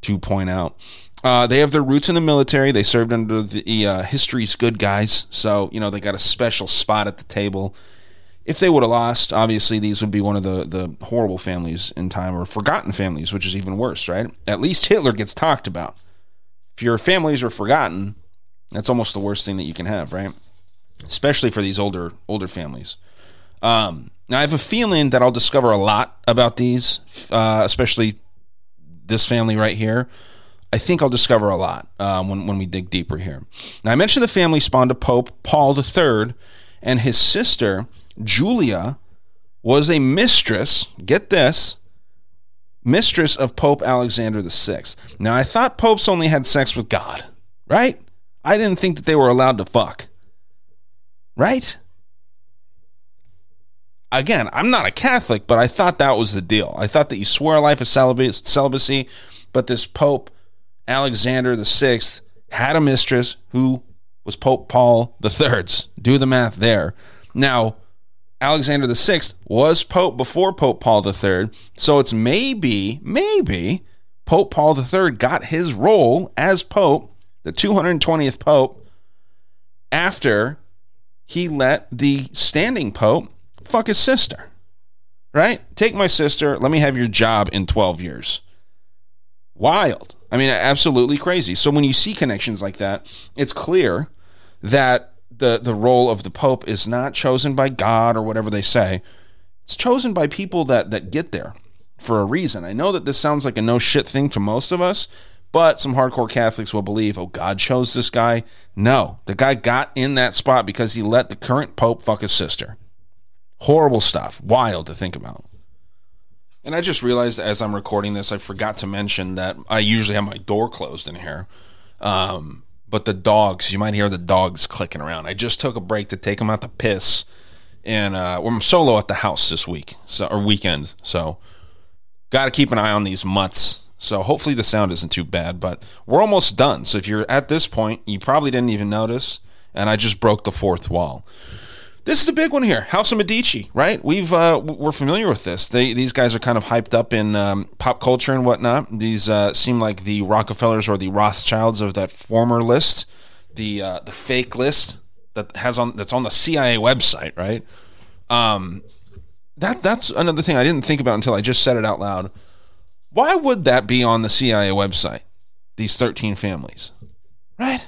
to point out. Uh, they have their roots in the military. They served under the uh, history's good guys, so you know they got a special spot at the table. If they would have lost, obviously these would be one of the, the horrible families in time, or forgotten families, which is even worse, right? At least Hitler gets talked about. If your families are forgotten, that's almost the worst thing that you can have, right? Especially for these older older families. Um, now, I have a feeling that I'll discover a lot about these, uh, especially this family right here. I think I'll discover a lot uh, when, when we dig deeper here. Now, I mentioned the family spawned a Pope, Paul the Third, and his sister, Julia, was a mistress, get this, mistress of Pope Alexander the Sixth. Now, I thought popes only had sex with God, right? I didn't think that they were allowed to fuck, right? Again, I'm not a Catholic, but I thought that was the deal. I thought that you swear a life of celibacy, but this Pope Alexander the Sixth had a mistress who was Pope Paul the Third's. Do the math there. Now, Alexander the Sixth was Pope before Pope Paul the Third, so it's maybe, maybe Pope Paul the Third got his role as Pope, the two hundred twentieth Pope, after he let the standing Pope fuck his sister, right? Take my sister, let me have your job in twelve years. Wild. I mean, absolutely crazy. So when you see connections like that, it's clear that The, the role of the Pope is not chosen by God or whatever they say. It's chosen by people that, that get there for a reason. I know that this sounds like a no-shit thing to most of us, but some hardcore Catholics will believe, oh, God chose this guy. No, the guy got in that spot because he let the current Pope fuck his sister. Horrible stuff. Wild to think about. And I just realized as I'm recording this, I forgot to mention that I usually have my door closed in here. Um... But the dogs, you might hear the dogs clicking around. I just took a break to take them out to piss. And uh, well, I'm solo at the house this week, so or weekend. So got to keep an eye on these mutts. So hopefully the sound isn't too bad. But we're almost done. So if you're at this point, you probably didn't even notice. And I just broke the fourth wall. This is the big one here. House of Medici, right? We've, uh, we're familiar with this. They, these guys are kind of hyped up in um, pop culture and whatnot. These uh, seem like the Rockefellers or the Rothschilds of that former list, the uh, the fake list that has on that's on the C I A website, right? Um, that that's another thing I didn't think about until I just said it out loud. Why would that be on the C I A website? These thirteen families, right?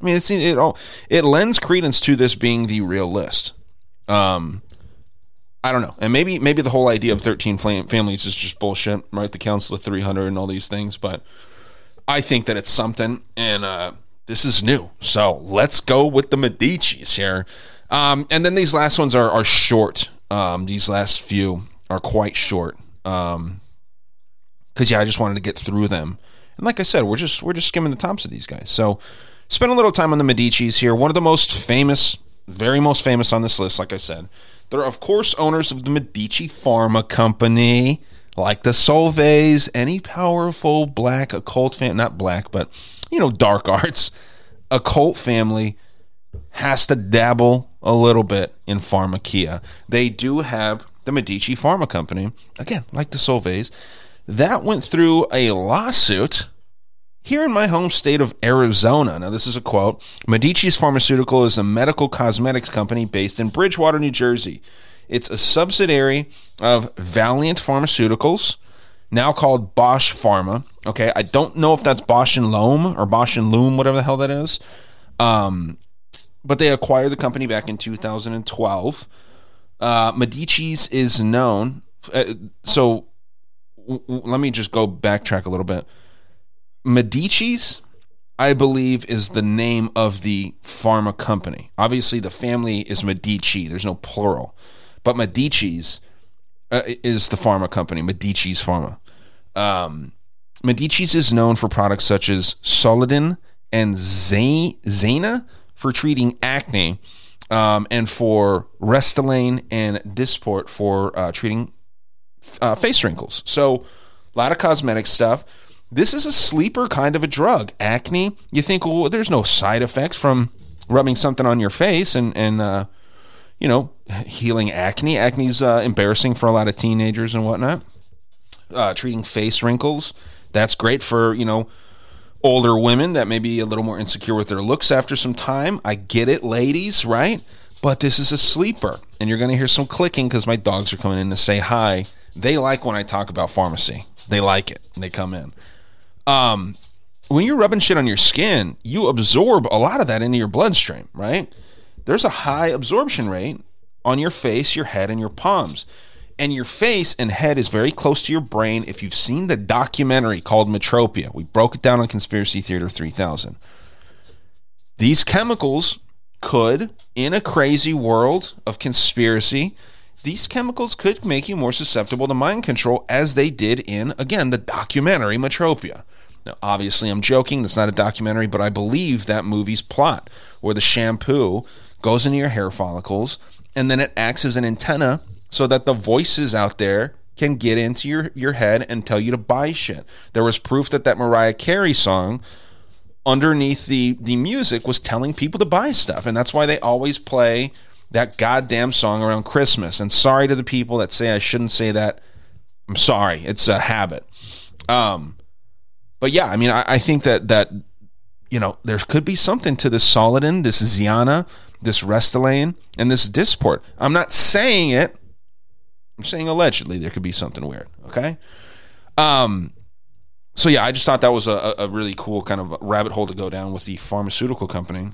I mean, it's, it all it lends credence to this being the real list. Um, I don't know, and maybe maybe the whole idea of thirteen families is just bullshit, right? The Council of three hundred and all these things, but I think that it's something, and uh, this is new. So let's go with the Medicis here, um, and then these last ones are are short. Um, these last few are quite short, because um, yeah, I just wanted to get through them, and like I said, we're just we're just skimming the tops of these guys. So. Spend a little time on the Medicis here. One of the most famous, very most famous on this list, like I said. They're, of course, owners of the Medici Pharma Company, like the Solvays, any powerful black occult fan, not black, but, you know, dark arts. Occult family has to dabble a little bit in pharmakia. They do have the Medici Pharma Company, again, like the Solvays. That went through a lawsuit here in my home state of Arizona. Now, this is a quote. Medici's Pharmaceutical is a medical cosmetics company based in Bridgewater, New Jersey. It's a subsidiary of Valeant Pharmaceuticals, now called Bausch Pharma. Okay, I don't know if that's Bausch and Lomb or Bausch and Loom, whatever the hell that is. Um, but they acquired the company back in two thousand twelve. Uh, Medici's is known. Uh, so w- w- let me just go backtrack a little bit. Medici's, I believe, is the name of the pharma company. Obviously, the family is Medici. There's no plural. But Medici's uh, is the pharma company, Medici's Pharma. Um, Medici's is known for products such as Solidin and Zana for treating acne, um, and for Restylane and Dysport for uh, treating uh, face wrinkles. So a lot of cosmetic stuff. This is a sleeper kind of a drug. Acne, you think, well, there's no side effects from rubbing something on your face and, and uh, you know, healing acne. Acne's uh, embarrassing for a lot of teenagers and whatnot. Uh, treating face wrinkles, that's great for, you know, older women that may be a little more insecure with their looks after some time. I get it, ladies, right? But this is a sleeper, and you're going to hear some clicking because my dogs are coming in to say hi. They like when I talk about pharmacy. They like it, and they come in. Um, when you're rubbing shit on your skin, you absorb a lot of that into your bloodstream, right? There's a high absorption rate on your face, your head, and your palms. And your face and head is very close to your brain. If you've seen the documentary called Metropia, we broke it down on Conspiracy Theater three thousand. These chemicals could, in a crazy world of conspiracy, these chemicals could make you more susceptible to mind control, as they did in, again, the documentary Metropia. Now, obviously, I'm joking. That's not a documentary, but I believe that movie's plot, where the shampoo goes into your hair follicles, and then it acts as an antenna so that the voices out there can get into your, your head and tell you to buy shit. There was proof that that Mariah Carey song underneath the, the music was telling people to buy stuff, and that's why they always play that goddamn song around Christmas. And sorry to the people that say I shouldn't say that. I'm sorry. It's a habit. Um, but yeah, I mean, I, I think that, that, you know, there could be something to this Solidin, this Ziana, this Restylane, and this Dysport. I'm not saying it. I'm saying allegedly there could be something weird, okay? Um, so, yeah, I just thought that was a, a really cool kind of rabbit hole to go down with the pharmaceutical company.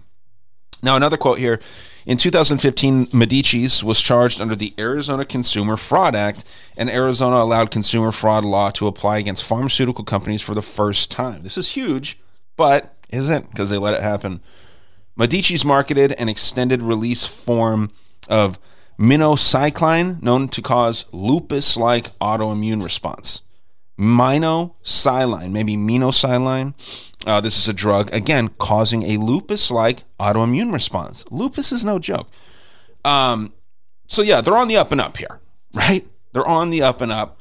Now, another quote here. In two thousand fifteen, Medici's was charged under the Arizona Consumer Fraud Act, and Arizona allowed consumer fraud law to apply against pharmaceutical companies for the first time. This is huge, but isn't, because they let it happen. Medici's marketed an extended release form of minocycline, known to cause lupus-like autoimmune response. Minocycline, maybe minocycline. Uh, this is a drug, again, causing a lupus-like autoimmune response. Lupus is no joke. Um, so, yeah, they're on the up and up here, right? They're on the up and up.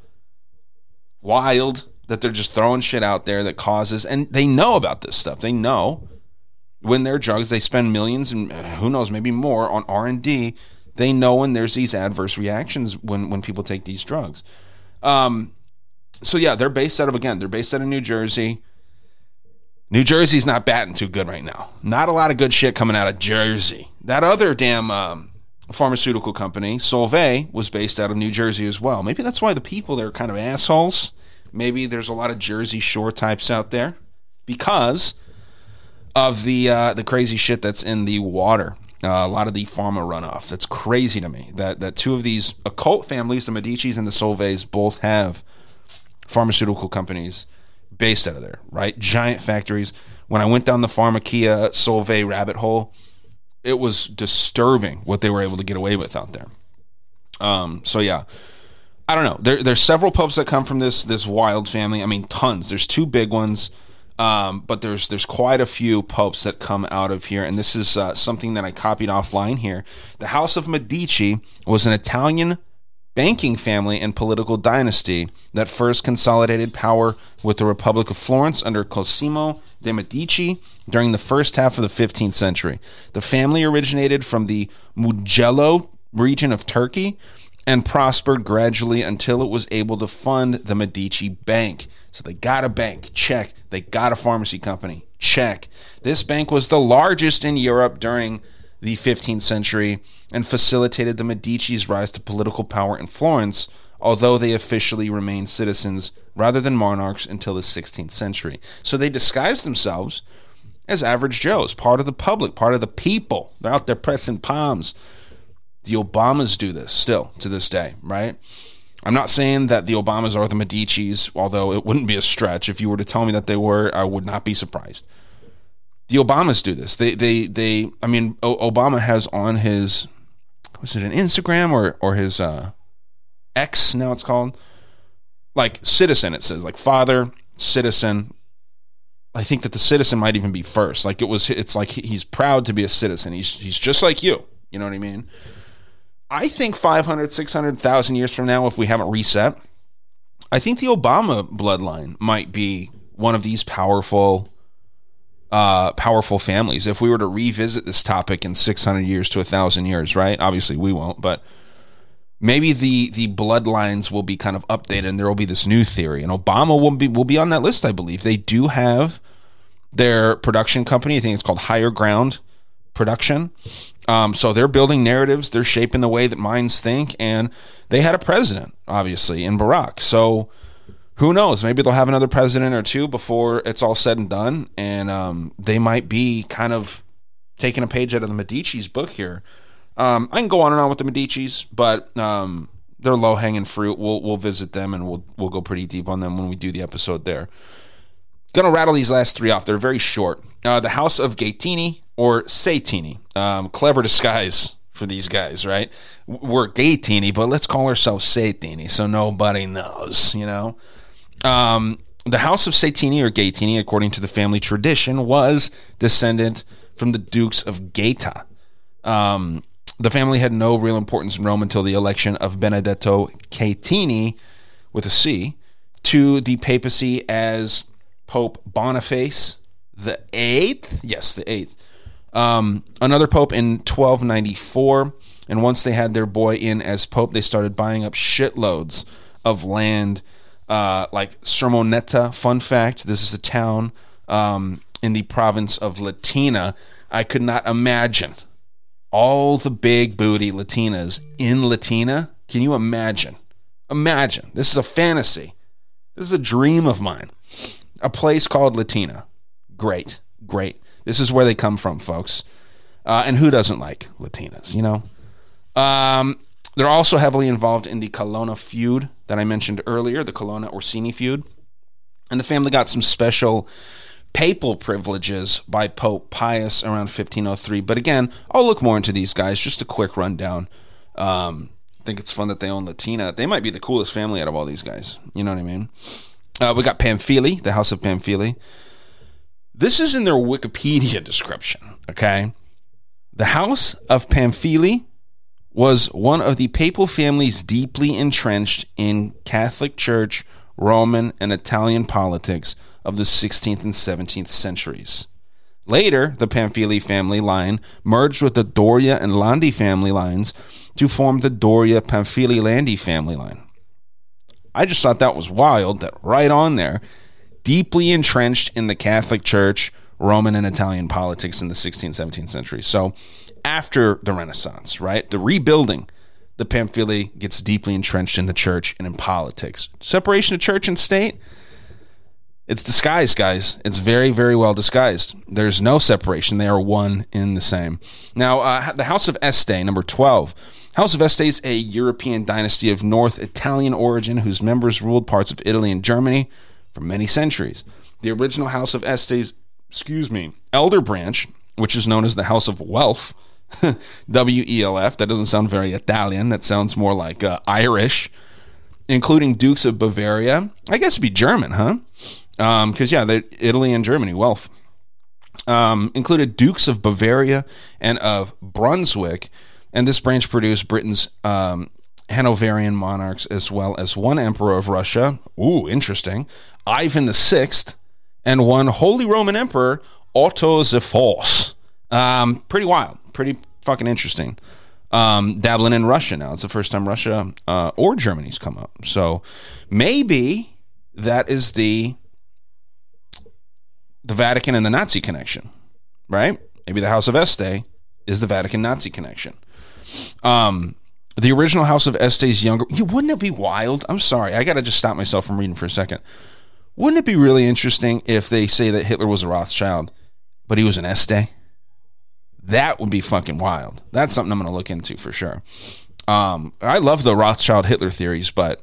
Wild that they're just throwing shit out there that causes, and they know about this stuff. They know when their drugs, they spend millions and who knows, maybe more on R and D. They know when there's these adverse reactions when, when people take these drugs. Um, so, yeah, they're based out of, again, they're based out of New Jersey. New Jersey's not batting too good right now. Not a lot of good shit coming out of Jersey. That other damn um, pharmaceutical company, Solvay, was based out of New Jersey as well. Maybe that's why the people there are kind of assholes. Maybe there's a lot of Jersey Shore types out there because of the uh, the crazy shit that's in the water. Uh, a lot of the pharma runoff. That's crazy to me. That that two of these occult families, the Medici's and the Solvays, both have pharmaceutical companies based out of there, right? Giant factories. When I went down the Pharmakia Solvay rabbit hole, it was disturbing what they were able to get away with out there. Um, so yeah, I don't know. There, there's several popes that come from this this wild family. I mean, tons. There's two big ones. Um, but there's there's quite a few popes that come out of here, and this is uh, something that I copied offline here. The House of Medici was an Italian banking family and political dynasty that first consolidated power with the Republic of Florence under Cosimo de' Medici during the first half of the fifteenth century. The family originated from the Mugello region of Turkey and prospered gradually until it was able to fund the Medici Bank. So they got a bank, check. They got a pharmacy company, check. This bank was the largest in Europe during the fifteenth century and facilitated the Medici's rise to political power in Florence, although they officially remained citizens rather than monarchs until the sixteenth century. So they disguised themselves as average Joes, part of the public, part of the people. They're out there pressing palms. The Obamas do this still to this day, right? I'm not saying that the Obamas are the Medicis, although it wouldn't be a stretch. If you were to tell me that they were, I would not be surprised. The Obamas do this. They, they, they. I mean, o- Obama has on his, was it an Instagram or or his uh, X now it's called, like citizen. It says like father, citizen. I think that the citizen might even be first. Like it was. It's like he's proud to be a citizen. He's he's just like you. You know what I mean? I think five hundred, six hundred thousand years from now, if we haven't reset, I think the Obama bloodline might be one of these powerful, uh, powerful families. If we were to revisit this topic in six hundred years to one thousand years, right? Obviously, we won't, but maybe the the bloodlines will be kind of updated, and there will be this new theory. And Obama will be will be on that list, I believe. They do have their production company. I think it's called Higher Ground Production. Um, so they're building narratives, they're shaping the way that minds think, and they had a president, obviously, in Barack. So who knows? Maybe they'll have another president or two before it's all said and done, and um, they might be kind of taking a page out of the Medici's book here. Um, I can go on and on with the Medici's, but um, they're low-hanging fruit. We'll we'll visit them, and we'll we'll go pretty deep on them when we do the episode there. Gonna rattle these last three off. They're very short. Uh, the House of Gaetani, or Caetani, um, clever disguise for these guys, right? We're Gaetani, but let's call ourselves Caetani, so nobody knows, you know? Um, the House of Caetani, or Gaetani, according to the family tradition, was descendant from the Dukes of Gaeta. Um, the family had no real importance in Rome until the election of Benedetto Caetani, with a C, to the papacy as Pope Boniface the Eighth. Yes, the Eighth. Um, another pope in twelve ninety-four, and once they had their boy in as pope, they started buying up shitloads of land, uh, like Sermoneta. Fun fact, this is a town um, in the province of Latina. I could not imagine all the big booty Latinas in Latina. Can you imagine? Imagine. This is a fantasy. This is a dream of mine. A place called Latina. Great, great. This is where they come from, folks. Uh, and who doesn't like Latinas, you know? Um, they're also heavily involved in the Colonna feud that I mentioned earlier, the Colonna-Orsini feud. And the family got some special papal privileges by Pope Pius around fifteen oh three. But again, I'll look more into these guys. Just a quick rundown. Um, I think it's fun that they own Latina. They might be the coolest family out of all these guys. You know what I mean? Uh, we got Pamphili, the House of Pamphili. This is in their Wikipedia description, okay? The House of Pamphili was one of the papal families deeply entrenched in Catholic Church, Roman, and Italian politics of the sixteenth and seventeenth centuries. Later, the Pamphili family line merged with the Doria and Landi family lines to form the Doria-Pamphili-Landi family line. I just thought that was wild that right on there, deeply entrenched in the Catholic Church, Roman and Italian politics in the sixteenth, seventeenth century. So after the Renaissance, right, the rebuilding, the Pamphili gets deeply entrenched in the church and in politics. Separation of church and state, it's disguised, guys. It's very, very well disguised. There's no separation. They are one in the same. Now, uh, the House of Este, number twelve. House of Este is a European dynasty of North Italian origin whose members ruled parts of Italy and Germany for many centuries. The original House of Este's, excuse me, elder branch, which is known as the House of Welf, W E L F, that doesn't sound very Italian, that sounds more like uh, Irish, including Dukes of Bavaria, I guess it'd be German, huh? Because, um, yeah, Italy and Germany, Welf, um, included Dukes of Bavaria and of Brunswick, and this branch produced Britain's um, Hanoverian monarchs, as well as one emperor of Russia, ooh, interesting, Ivan the Sixth, and one Holy Roman Emperor, Otto the Fourth. Um, pretty wild, pretty fucking interesting. um, dabbling in Russia now. It's the first time Russia uh, or Germany's come up. So maybe that is the the Vatican and the Nazi connection, right? Maybe the House of Este is the Vatican-Nazi connection. Um, the original House of Este's younger... Yeah, wouldn't it be wild? I'm sorry. I got to just stop myself from reading for a second. Wouldn't it be really interesting if they say that Hitler was a Rothschild, but he was an Este? That would be fucking wild. That's something I'm going to look into for sure. Um, I love the Rothschild-Hitler theories, but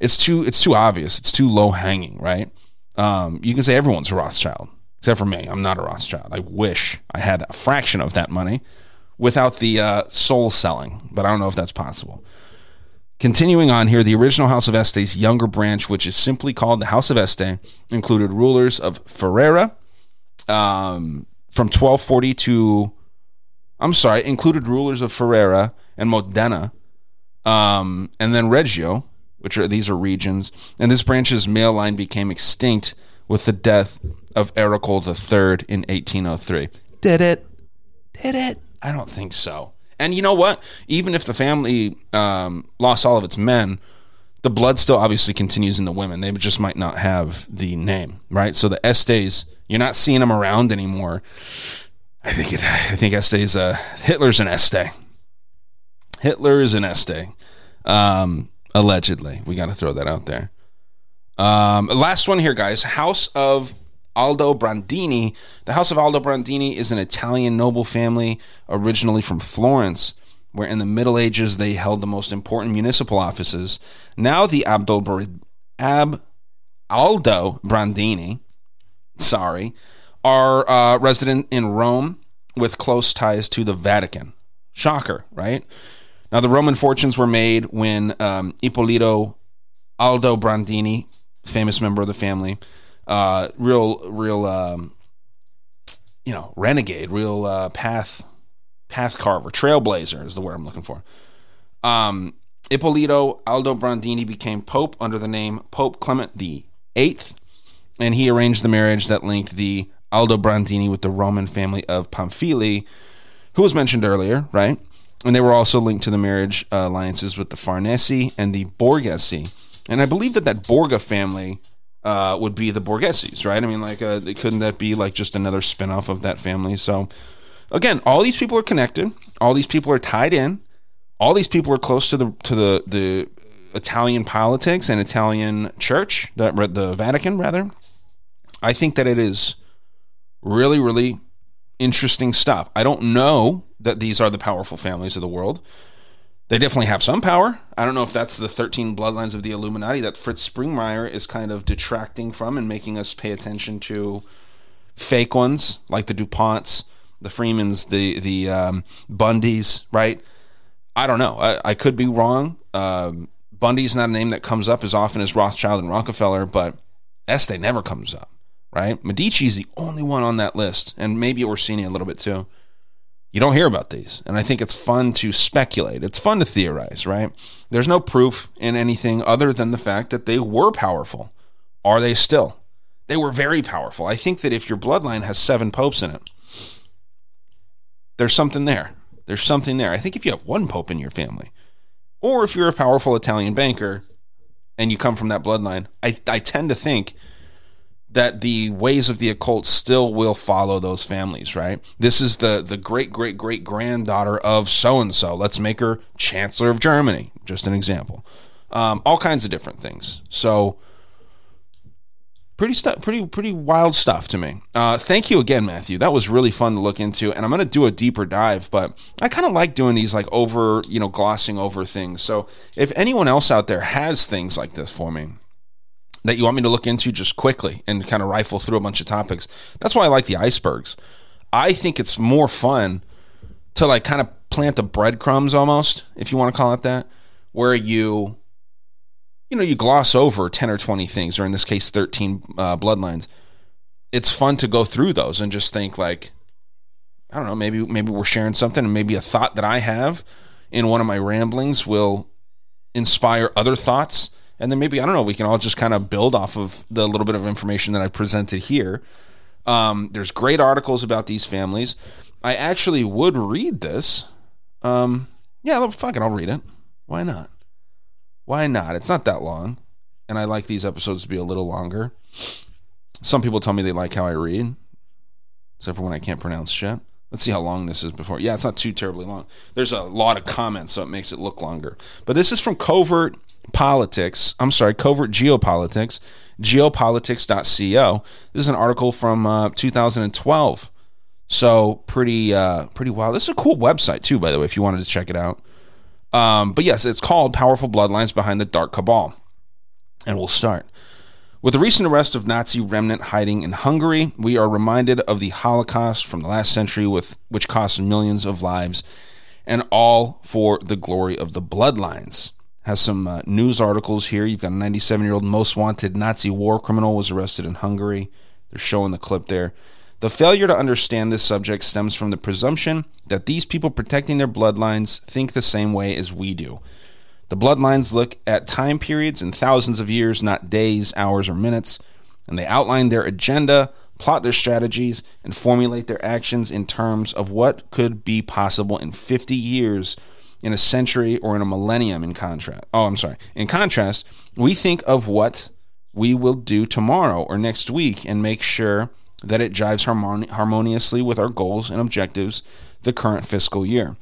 it's too it's too obvious. It's too low-hanging, right? Um, you can say everyone's a Rothschild. Except for me. I'm not a Rothschild. I wish I had a fraction of that money without the uh, soul selling, but I don't know if that's possible. Continuing on here, the original House of Este's younger branch, which is simply called the House of Este, included rulers of Ferrara um, from twelve forty to, I'm sorry, included rulers of Ferrara and Modena, um, and then Reggio, which are these are regions, and this branch's male line became extinct with the death of Ercole the Third in eighteen oh three. Did it? Did it? I don't think so. And you know what? Even if the family um, lost all of its men, the blood still obviously continues in the women. They just might not have the name, right? So the Estes, you're not seeing them around anymore. I think it. I think Estes, uh, Hitler's an Este. Hitler is an Este. Um, allegedly. We got to throw that out there. Um, last one here, guys. House of Aldobrandini. The House of Aldobrandini is an Italian noble family originally from Florence, where in the Middle Ages they held the most important municipal offices. Now the Abdol- Ab- Aldobrandini sorry, are uh, resident in Rome with close ties to the Vatican. Shocker, right? Now the Roman fortunes were made when um, Ippolito Aldobrandini, famous member of the family, Uh, real, real, um, you know, renegade, real uh, path, path carver, trailblazer is the word I'm looking for. Um, Ippolito Aldobrandini became Pope under the name Pope Clement the Eighth, and he arranged the marriage that linked the Aldobrandini with the Roman family of Pamphili, who was mentioned earlier, right? And they were also linked to the marriage uh, alliances with the Farnese and the Borghese. And I believe that that Borgia family Uh, would be the Borgheses, right? I mean, like, uh, couldn't that be like just another spinoff of that family? So, again, all these people are connected. All these people are tied in. All these people are close to the to the, the Italian politics and Italian church, the, the Vatican, rather. I think that it is really, really interesting stuff. I don't know that these are the powerful families of the world. They definitely have some power. I don't know if that's the thirteen bloodlines of the Illuminati that Fritz Springmeier is kind of detracting from and making us pay attention to fake ones like the DuPonts, the Freemans, the the um, Bundys, right? I don't know. I, I could be wrong. Um, Bundy's not a name that comes up as often as Rothschild and Rockefeller, but Este never comes up, right? Medici's the only one on that list, and maybe Orsini a little bit too. You don't hear about these, and I think it's fun to speculate. It's fun to theorize, right? There's no proof in anything other than the fact that they were powerful. Are they still? They were very powerful. I think that if your bloodline has seven popes in it, there's something there. There's something there. I think if you have one pope in your family, or if you're a powerful Italian banker and you come from that bloodline, I, I tend to think that the ways of the occult still will follow those families, right? This is the the great, great, great granddaughter of so-and-so. Let's make her Chancellor of Germany. Just an example. Um, all kinds of different things. So pretty stu- pretty pretty wild stuff to me. Uh, thank you again, Matthew. That was really fun to look into, and I'm going to do a deeper dive, but I kind of like doing these like over, you know, glossing over things. So if anyone else out there has things like this for me, that you want me to look into just quickly and kind of rifle through a bunch of topics. That's why I like the icebergs. I think it's more fun to like kind of plant the breadcrumbs almost, if you want to call it that, where you, you know, you gloss over ten or twenty things, or in this case, thirteen uh, bloodlines. It's fun to go through those and just think like, I don't know, maybe, maybe we're sharing something, and maybe a thought that I have in one of my ramblings will inspire other thoughts. And then maybe, I don't know, we can all just kind of build off of the little bit of information that I presented here. Um, there's great articles about these families. I actually would read this. Um, Yeah, well, fuck it, I'll read it. Why not? Why not? It's not that long, and I like these episodes to be a little longer. Some people tell me they like how I read, except for when I can't pronounce shit. Let's see how long this is before. Yeah, it's not too terribly long. There's a lot of comments, so it makes it look longer. But this is from Covert Politics. I'm sorry, Covert Geopolitics, geopolitics dot co. This is an article from uh, two thousand twelve. So pretty uh, pretty wild. This is a cool website, too, by the way, if you wanted to check it out. Um, but yes, it's called Powerful Bloodlines Behind the Dark Cabal. And we'll start. With the recent arrest of Nazi remnant hiding in Hungary, we are reminded of the Holocaust from the last century, with which cost millions of lives, and all for the glory of the bloodlines. Has some uh, news articles here. You've got a ninety-seven-year-old most wanted Nazi war criminal was arrested in Hungary. They're showing the clip there. The failure to understand this subject stems from the presumption that these people protecting their bloodlines think the same way as we do. The bloodlines look at time periods in thousands of years, not days, hours, or minutes, and they outline their agenda, plot their strategies, and formulate their actions in terms of what could be possible in fifty years, in a century, or in a millennium. In contrast, oh, I'm sorry. In contrast, we think of what we will do tomorrow or next week and make sure that it jives harmoni- harmoniously with our goals and objectives the current fiscal year.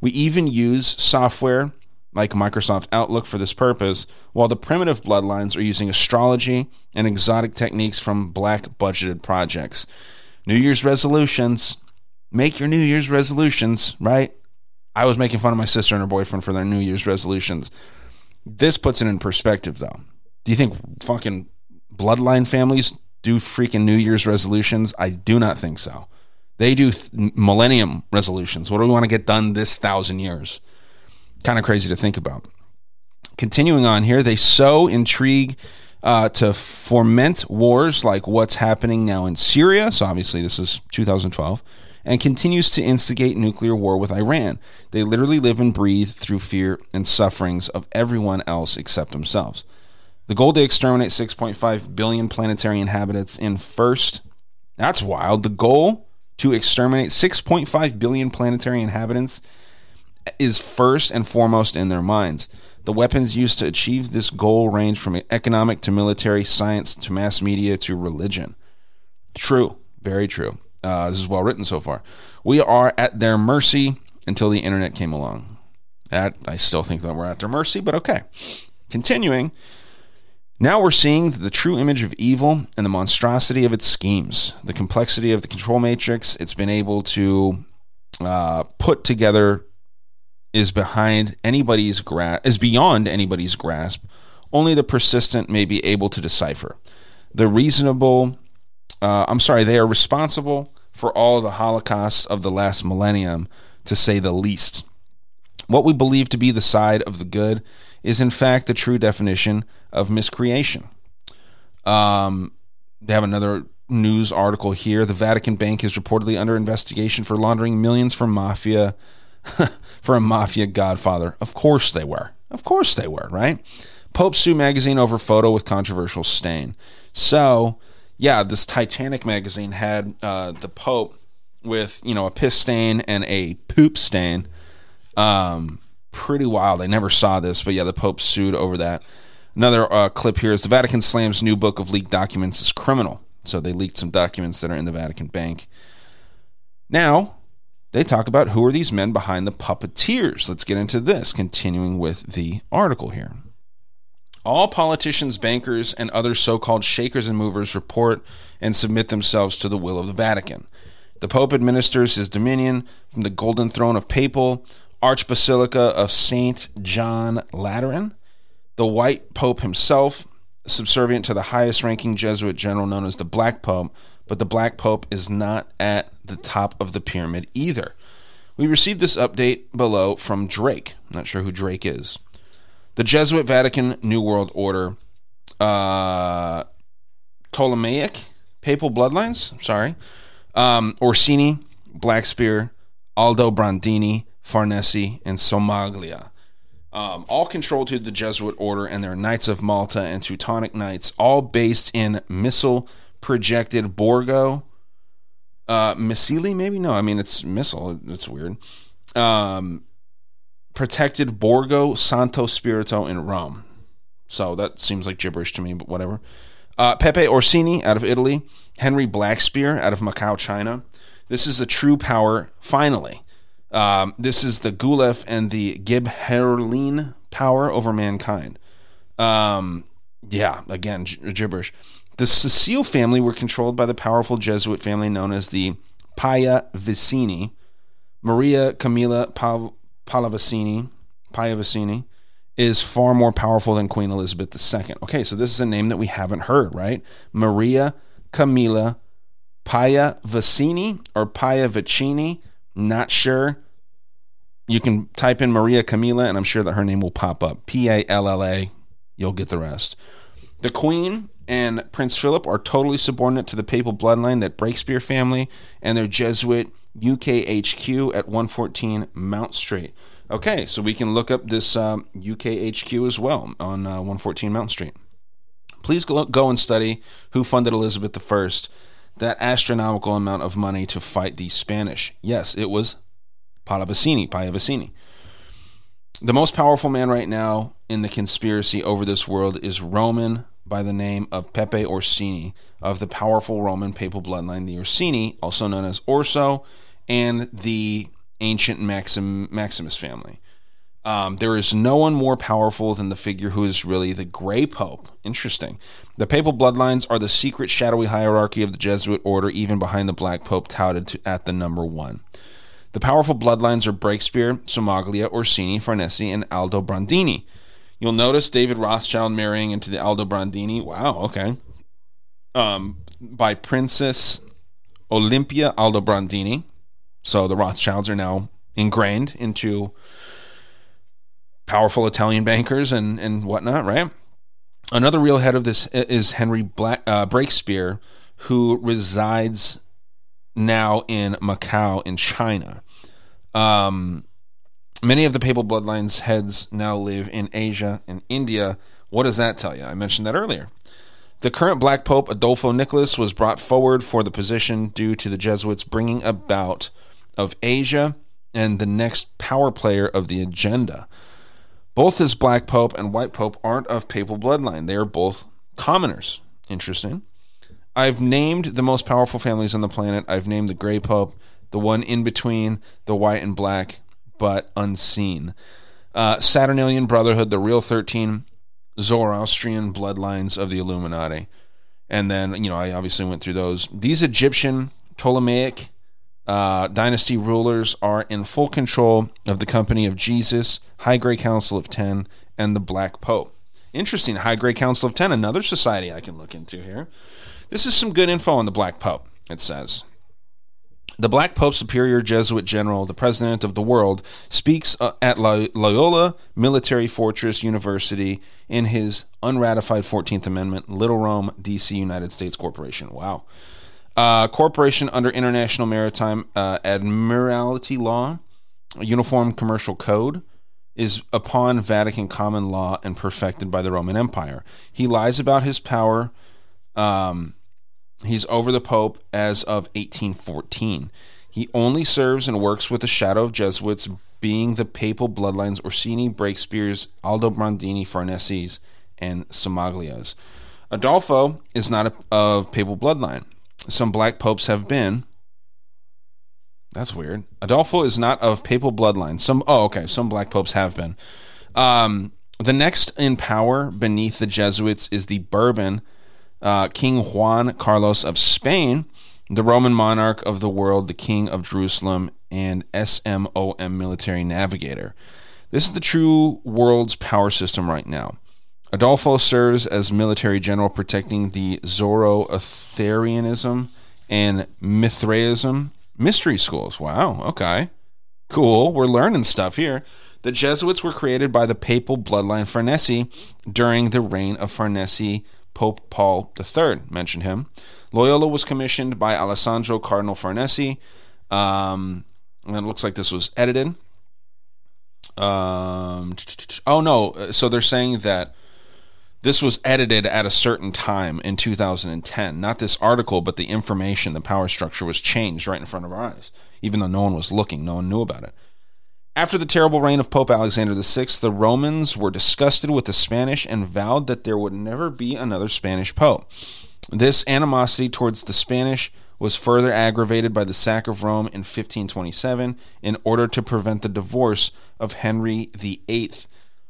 We even use software like Microsoft Outlook for this purpose, while the primitive bloodlines are using astrology and exotic techniques from black budgeted projects. New Year's resolutions. Make your New Year's resolutions, right? I was making fun of my sister and her boyfriend for their New Year's resolutions. This puts it in perspective, though. Do you think fucking bloodline families do freaking New Year's resolutions? I do not think so. They do th- millennium resolutions. What do we want to get done this thousand years? Kind of crazy to think about. Continuing on here, they sow intrigue uh, to foment wars like what's happening now in Syria. So obviously this is two thousand twelve, and continues to instigate nuclear war with Iran. They literally live and breathe through fear and sufferings of everyone else except themselves. The goal to exterminate six point five billion planetary inhabitants in first. That's wild. The goal to exterminate six point five billion planetary inhabitants is first and foremost in their minds. The weapons used to achieve this goal range from economic to military, science to mass media to religion. True, very true. Uh, this is well written so far. We are at their mercy until the internet came along. That I still think that we're at their mercy, but okay. Continuing, now we're seeing the true image of evil and the monstrosity of its schemes, the complexity of the control matrix it's been able to uh, put together. Is behind anybody's grasp, is beyond anybody's grasp. Only the persistent may be able to decipher. The reasonable, uh, I'm sorry, they are responsible for all the holocausts of the last millennium, to say the least. What we believe to be the side of the good is, in fact, the true definition of miscreation. Um, they have another news article here. The Vatican Bank is reportedly under investigation for laundering millions from mafia. For a mafia godfather. Of course they were. Of course they were, right? Pope Sue magazine over photo with controversial stain. So, yeah, this Titanic magazine had uh, the Pope with, you know, a piss stain and a poop stain. Um, pretty wild. I never saw this, but yeah, the Pope sued over that. Another uh, clip here is the Vatican slams new book of leaked documents as criminal. So they leaked some documents that are in the Vatican Bank. Now, they talk about who are these men behind the puppeteers. Let's get into this, continuing with the article here. All politicians, bankers, and other so-called shakers and movers report and submit themselves to the will of the Vatican. The Pope administers his dominion from the golden throne of papal Archbasilica of Saint John Lateran. The white Pope himself, subservient to the highest-ranking Jesuit general known as the Black Pope, but the Black Pope is not at the top of the pyramid either. We received this update below from Drake. I'm not sure who Drake is. The Jesuit Vatican New World Order, uh, Ptolemaic Papal Bloodlines, I'm sorry, um, Orsini, Blackspear, Aldobrandini, Farnese, and Somaglia. Um, all controlled through the Jesuit Order and their Knights of Malta and Teutonic Knights, all based in missile projected Borgo, uh, Missili, maybe? No, I mean, it's missile. It's weird. Um, protected Borgo Santo Spirito in Rome. So that seems like gibberish to me, but whatever. Uh, Pepe Orsini out of Italy. Henry Blackspear out of Macau, China. This is the true power, finally. Um, this is the Guelph and the Ghibelline power over mankind. Um, yeah, again, gi- gibberish. The Cecile family were controlled by the powerful Jesuit family known as the Pallavicini. Maria Camilla Pav- Pallavicini, Pallavicini is far more powerful than Queen Elizabeth the Second. Okay, so this is a name that we haven't heard, right? Maria Camilla Pallavicini or Pallavicini, not sure. You can type in Maria Camilla, and I'm sure that her name will pop up. P A L L A, you'll get the rest. The Queen and Prince Philip are totally subordinate to the papal bloodline, that Breakspear family, and their Jesuit U K H Q at one fourteen Mount Street. Okay, so we can look up this um, U K H Q as well on uh, one fourteen Mount Street. Please go, go and study who funded Elizabeth the First, that astronomical amount of money to fight the Spanish. Yes, it was Pallavicini, Pallavicini. The most powerful man right now in the conspiracy over this world is Roman by the name of Pepe Orsini, of the powerful Roman papal bloodline, the Orsini, also known as Orso, and the ancient Maxim, Maximus family. Um, there is no one more powerful than the figure who is really the Grey Pope. Interesting. The papal bloodlines are the secret, shadowy hierarchy of the Jesuit order, even behind the Black Pope touted to, at the number one. The powerful bloodlines are Breakspear, Somaglia, Orsini, Farnese, and Aldobrandini. You'll notice David Rothschild marrying into the Aldobrandini. Wow, okay. Um, by Princess Olympia Aldobrandini. So the Rothschilds are now ingrained into powerful Italian bankers and, and whatnot, right? Another real head of this is Henry Black, uh, Breakspear, who resides now in Macau in China. Um... Many of the papal bloodline's heads now live in Asia and India. What does that tell you? I mentioned that earlier. The current Black Pope, Adolfo Nicholas, was brought forward for the position due to the Jesuits bringing about of Asia and the next power player of the agenda. Both this Black Pope and White Pope aren't of papal bloodline. They are both commoners. Interesting. I've named the most powerful families on the planet. I've named the Grey Pope, the one in between, the White and Black, but unseen. Uh, Saturnalian Brotherhood, the real thirteen Zoroastrian bloodlines of the Illuminati. And then, you know, I obviously went through those. These Egyptian Ptolemaic uh, dynasty rulers are in full control of the Company of Jesus, High Grey Council of Ten, and the Black Pope. Interesting, High Grey Council of Ten, another society I can look into here. This is some good info on the Black Pope, it says. The Black Pope, superior Jesuit general, the president of the world, speaks at Loyola Military Fortress University in his unratified fourteenth Amendment, Little Rome, D C, United States Corporation. Wow. Uh, corporation under International Maritime uh, Admiralty Law, Uniform Commercial Code, is upon Vatican common law and perfected by the Roman Empire. He lies about his power. Um... He's over the Pope as of eighteen fourteen. He only serves and works with the shadow of Jesuits, being the papal bloodlines Orsini, Breakspears, Aldobrandini, Farneses, and Somaglias. Adolfo is not a, of papal bloodline. Some Black Popes have been. That's weird. Adolfo is not of papal bloodline. Some oh, okay. Some Black Popes have been. Um, the next in power beneath the Jesuits is the Bourbon. Uh, King Juan Carlos of Spain, the Roman monarch of the world, the King of Jerusalem, and S M O M military navigator. This is the true world's power system right now. Adolfo serves as military general, protecting the Zoroastrianism and Mithraism mystery schools. Wow, okay. Cool, we're learning stuff here. The Jesuits were created by the papal bloodline Farnese during the reign of Farnese Pope Paul the Third, mentioned him. Loyola was commissioned by Alessandro Cardinal Farnese. Um, and it looks like this was edited. Um, oh, no. So they're saying that this was edited at a certain time in two thousand ten. Not this article, but the information, the power structure was changed right in front of our eyes, even though no one was looking. No one knew about it. After the terrible reign of Pope Alexander the sixth, the Romans were disgusted with the Spanish and vowed that there would never be another Spanish pope. This animosity towards the Spanish was further aggravated by the sack of Rome in fifteen twenty-seven in order to prevent the divorce of Henry the eighth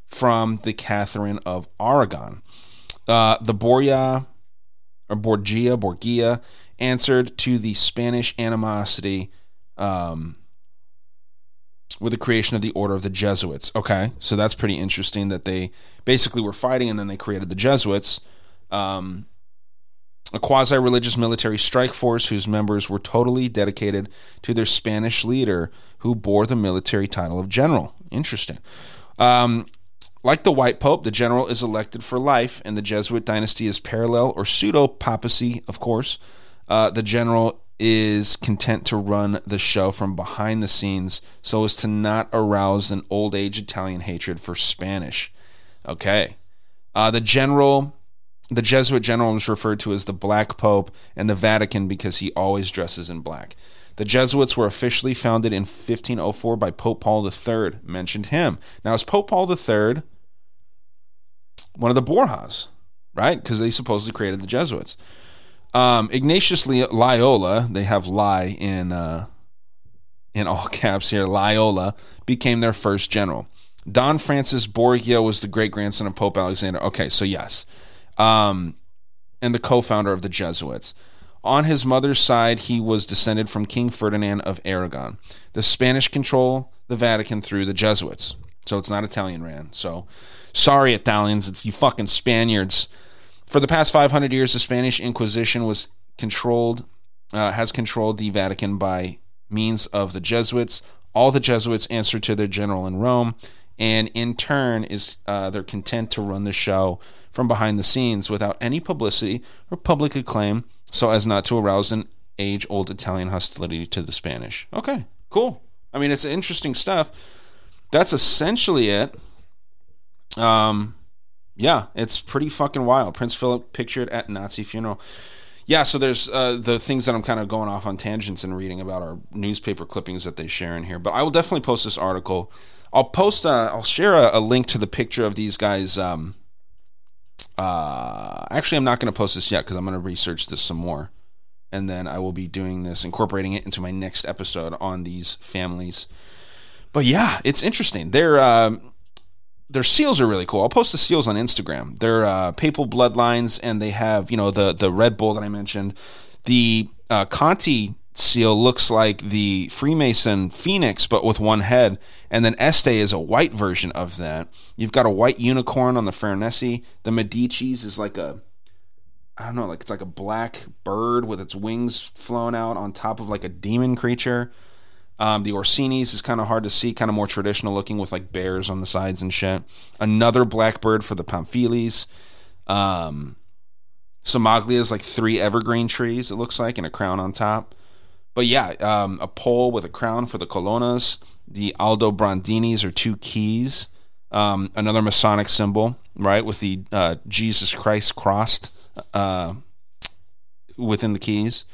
from the Catherine of Aragon. Uh, the Borgia, or Borgia, Borgia answered to the Spanish animosity um with the creation of the Order of the Jesuits. Okay, so that's pretty interesting that they basically were fighting and then they created the Jesuits, um, a quasi-religious military strike force whose members were totally dedicated to their Spanish leader who bore the military title of general. Interesting. Um, like the White Pope, the general is elected for life, and the Jesuit dynasty is parallel or pseudo-papacy, of course. Uh, the general is content to run the show from behind the scenes so as to not arouse an old age Italian hatred for Spanish. Okay. Uh, the general, the Jesuit general was referred to as the Black Pope and the Vatican because he always dresses in black. The Jesuits were officially founded in fifteen oh four by Pope Paul the third. Mentioned him. Now, is Pope Paul the third one of the Borgias, right? Because they supposedly created the Jesuits. Um, Ignatius Loyola, they have "lie" in uh, in all caps here. Loyola became their first general. Don Francis Borgia was the great grandson of Pope Alexander. Okay, so yes, um, and the co-founder of the Jesuits. On his mother's side, he was descended from King Ferdinand of Aragon. The Spanish control the Vatican through the Jesuits, so it's not Italian ran. So sorry, Italians, it's you fucking Spaniards. For the past five hundred years, the Spanish Inquisition was controlled, uh, has controlled the Vatican by means of the Jesuits. All the Jesuits answer to their general in Rome, and in turn, is uh, they're content to run the show from behind the scenes without any publicity or public acclaim, so as not to arouse an age-old Italian hostility to the Spanish. Okay, cool. I mean, it's interesting stuff. That's essentially it. Um... Yeah, it's pretty fucking wild. Prince Philip pictured at Nazi funeral. Yeah, so there's uh, the things that I'm kind of going off on tangents and reading about are newspaper clippings that they share in here. But I will definitely post this article. I'll post, a, I'll share a, a link to the picture of these guys. Um, uh, actually, I'm not going to post this yet because I'm going to research this some more. And then I will be doing this, incorporating it into my next episode on these families. But yeah, it's interesting. They're... Uh, Their seals are really cool. I'll post the seals on Instagram. They're uh, papal bloodlines, and they have, you know, the, the Red Bull that I mentioned. The uh, Conti seal looks like the Freemason phoenix, but with one head. And then Este is a white version of that. You've got a white unicorn on the Farnese. The Medici's is like a, I don't know, like it's like a black bird with its wings flown out on top of like a demon creature. Um, the Orsini's is kind of hard to see, kind of more traditional looking with like bears on the sides and shit. Another blackbird for the Pamphili's. Um, Somaglia is like three evergreen trees, it looks like, and a crown on top. But yeah, um, a pole with a crown for the Colonnas. The Aldobrandini's are two keys. Um, another Masonic symbol, right, with the uh, Jesus Christ crossed uh, within the keys.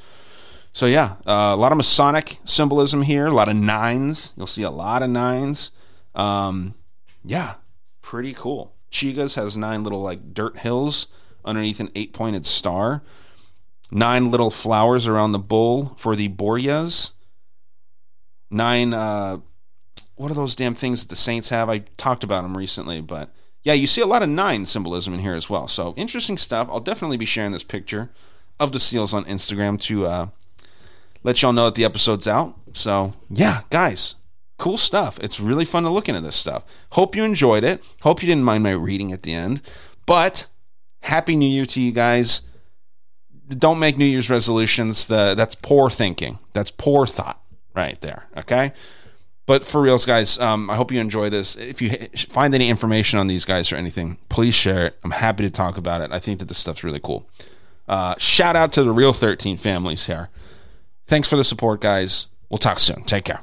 So yeah, uh, a lot of Masonic symbolism here, a lot of nines. You'll see a lot of nines. Um, yeah, pretty cool. Chiga's has nine little like dirt hills underneath an eight-pointed star. Nine little flowers around the bull for the Borgias. Nine, uh, what are those damn things that the saints have? I talked about them recently, but yeah, you see a lot of nine symbolism in here as well. So interesting stuff. I'll definitely be sharing this picture of the seals on Instagram to... Uh, let y'all know that the episode's out. So, yeah, guys, cool stuff. It's really fun to look into this stuff. Hope you enjoyed it. Hope you didn't mind my reading at the end. But Happy New Year to you guys. Don't make New Year's resolutions. The, that's poor thinking. That's poor thought right there, okay? But for reals, guys, um, I hope you enjoy this. If you find any information on these guys or anything, please share it. I'm happy to talk about it. I think that this stuff's really cool. Uh, shout out to the real thirteen families here. Thanks for the support, guys. We'll talk soon. Take care.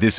This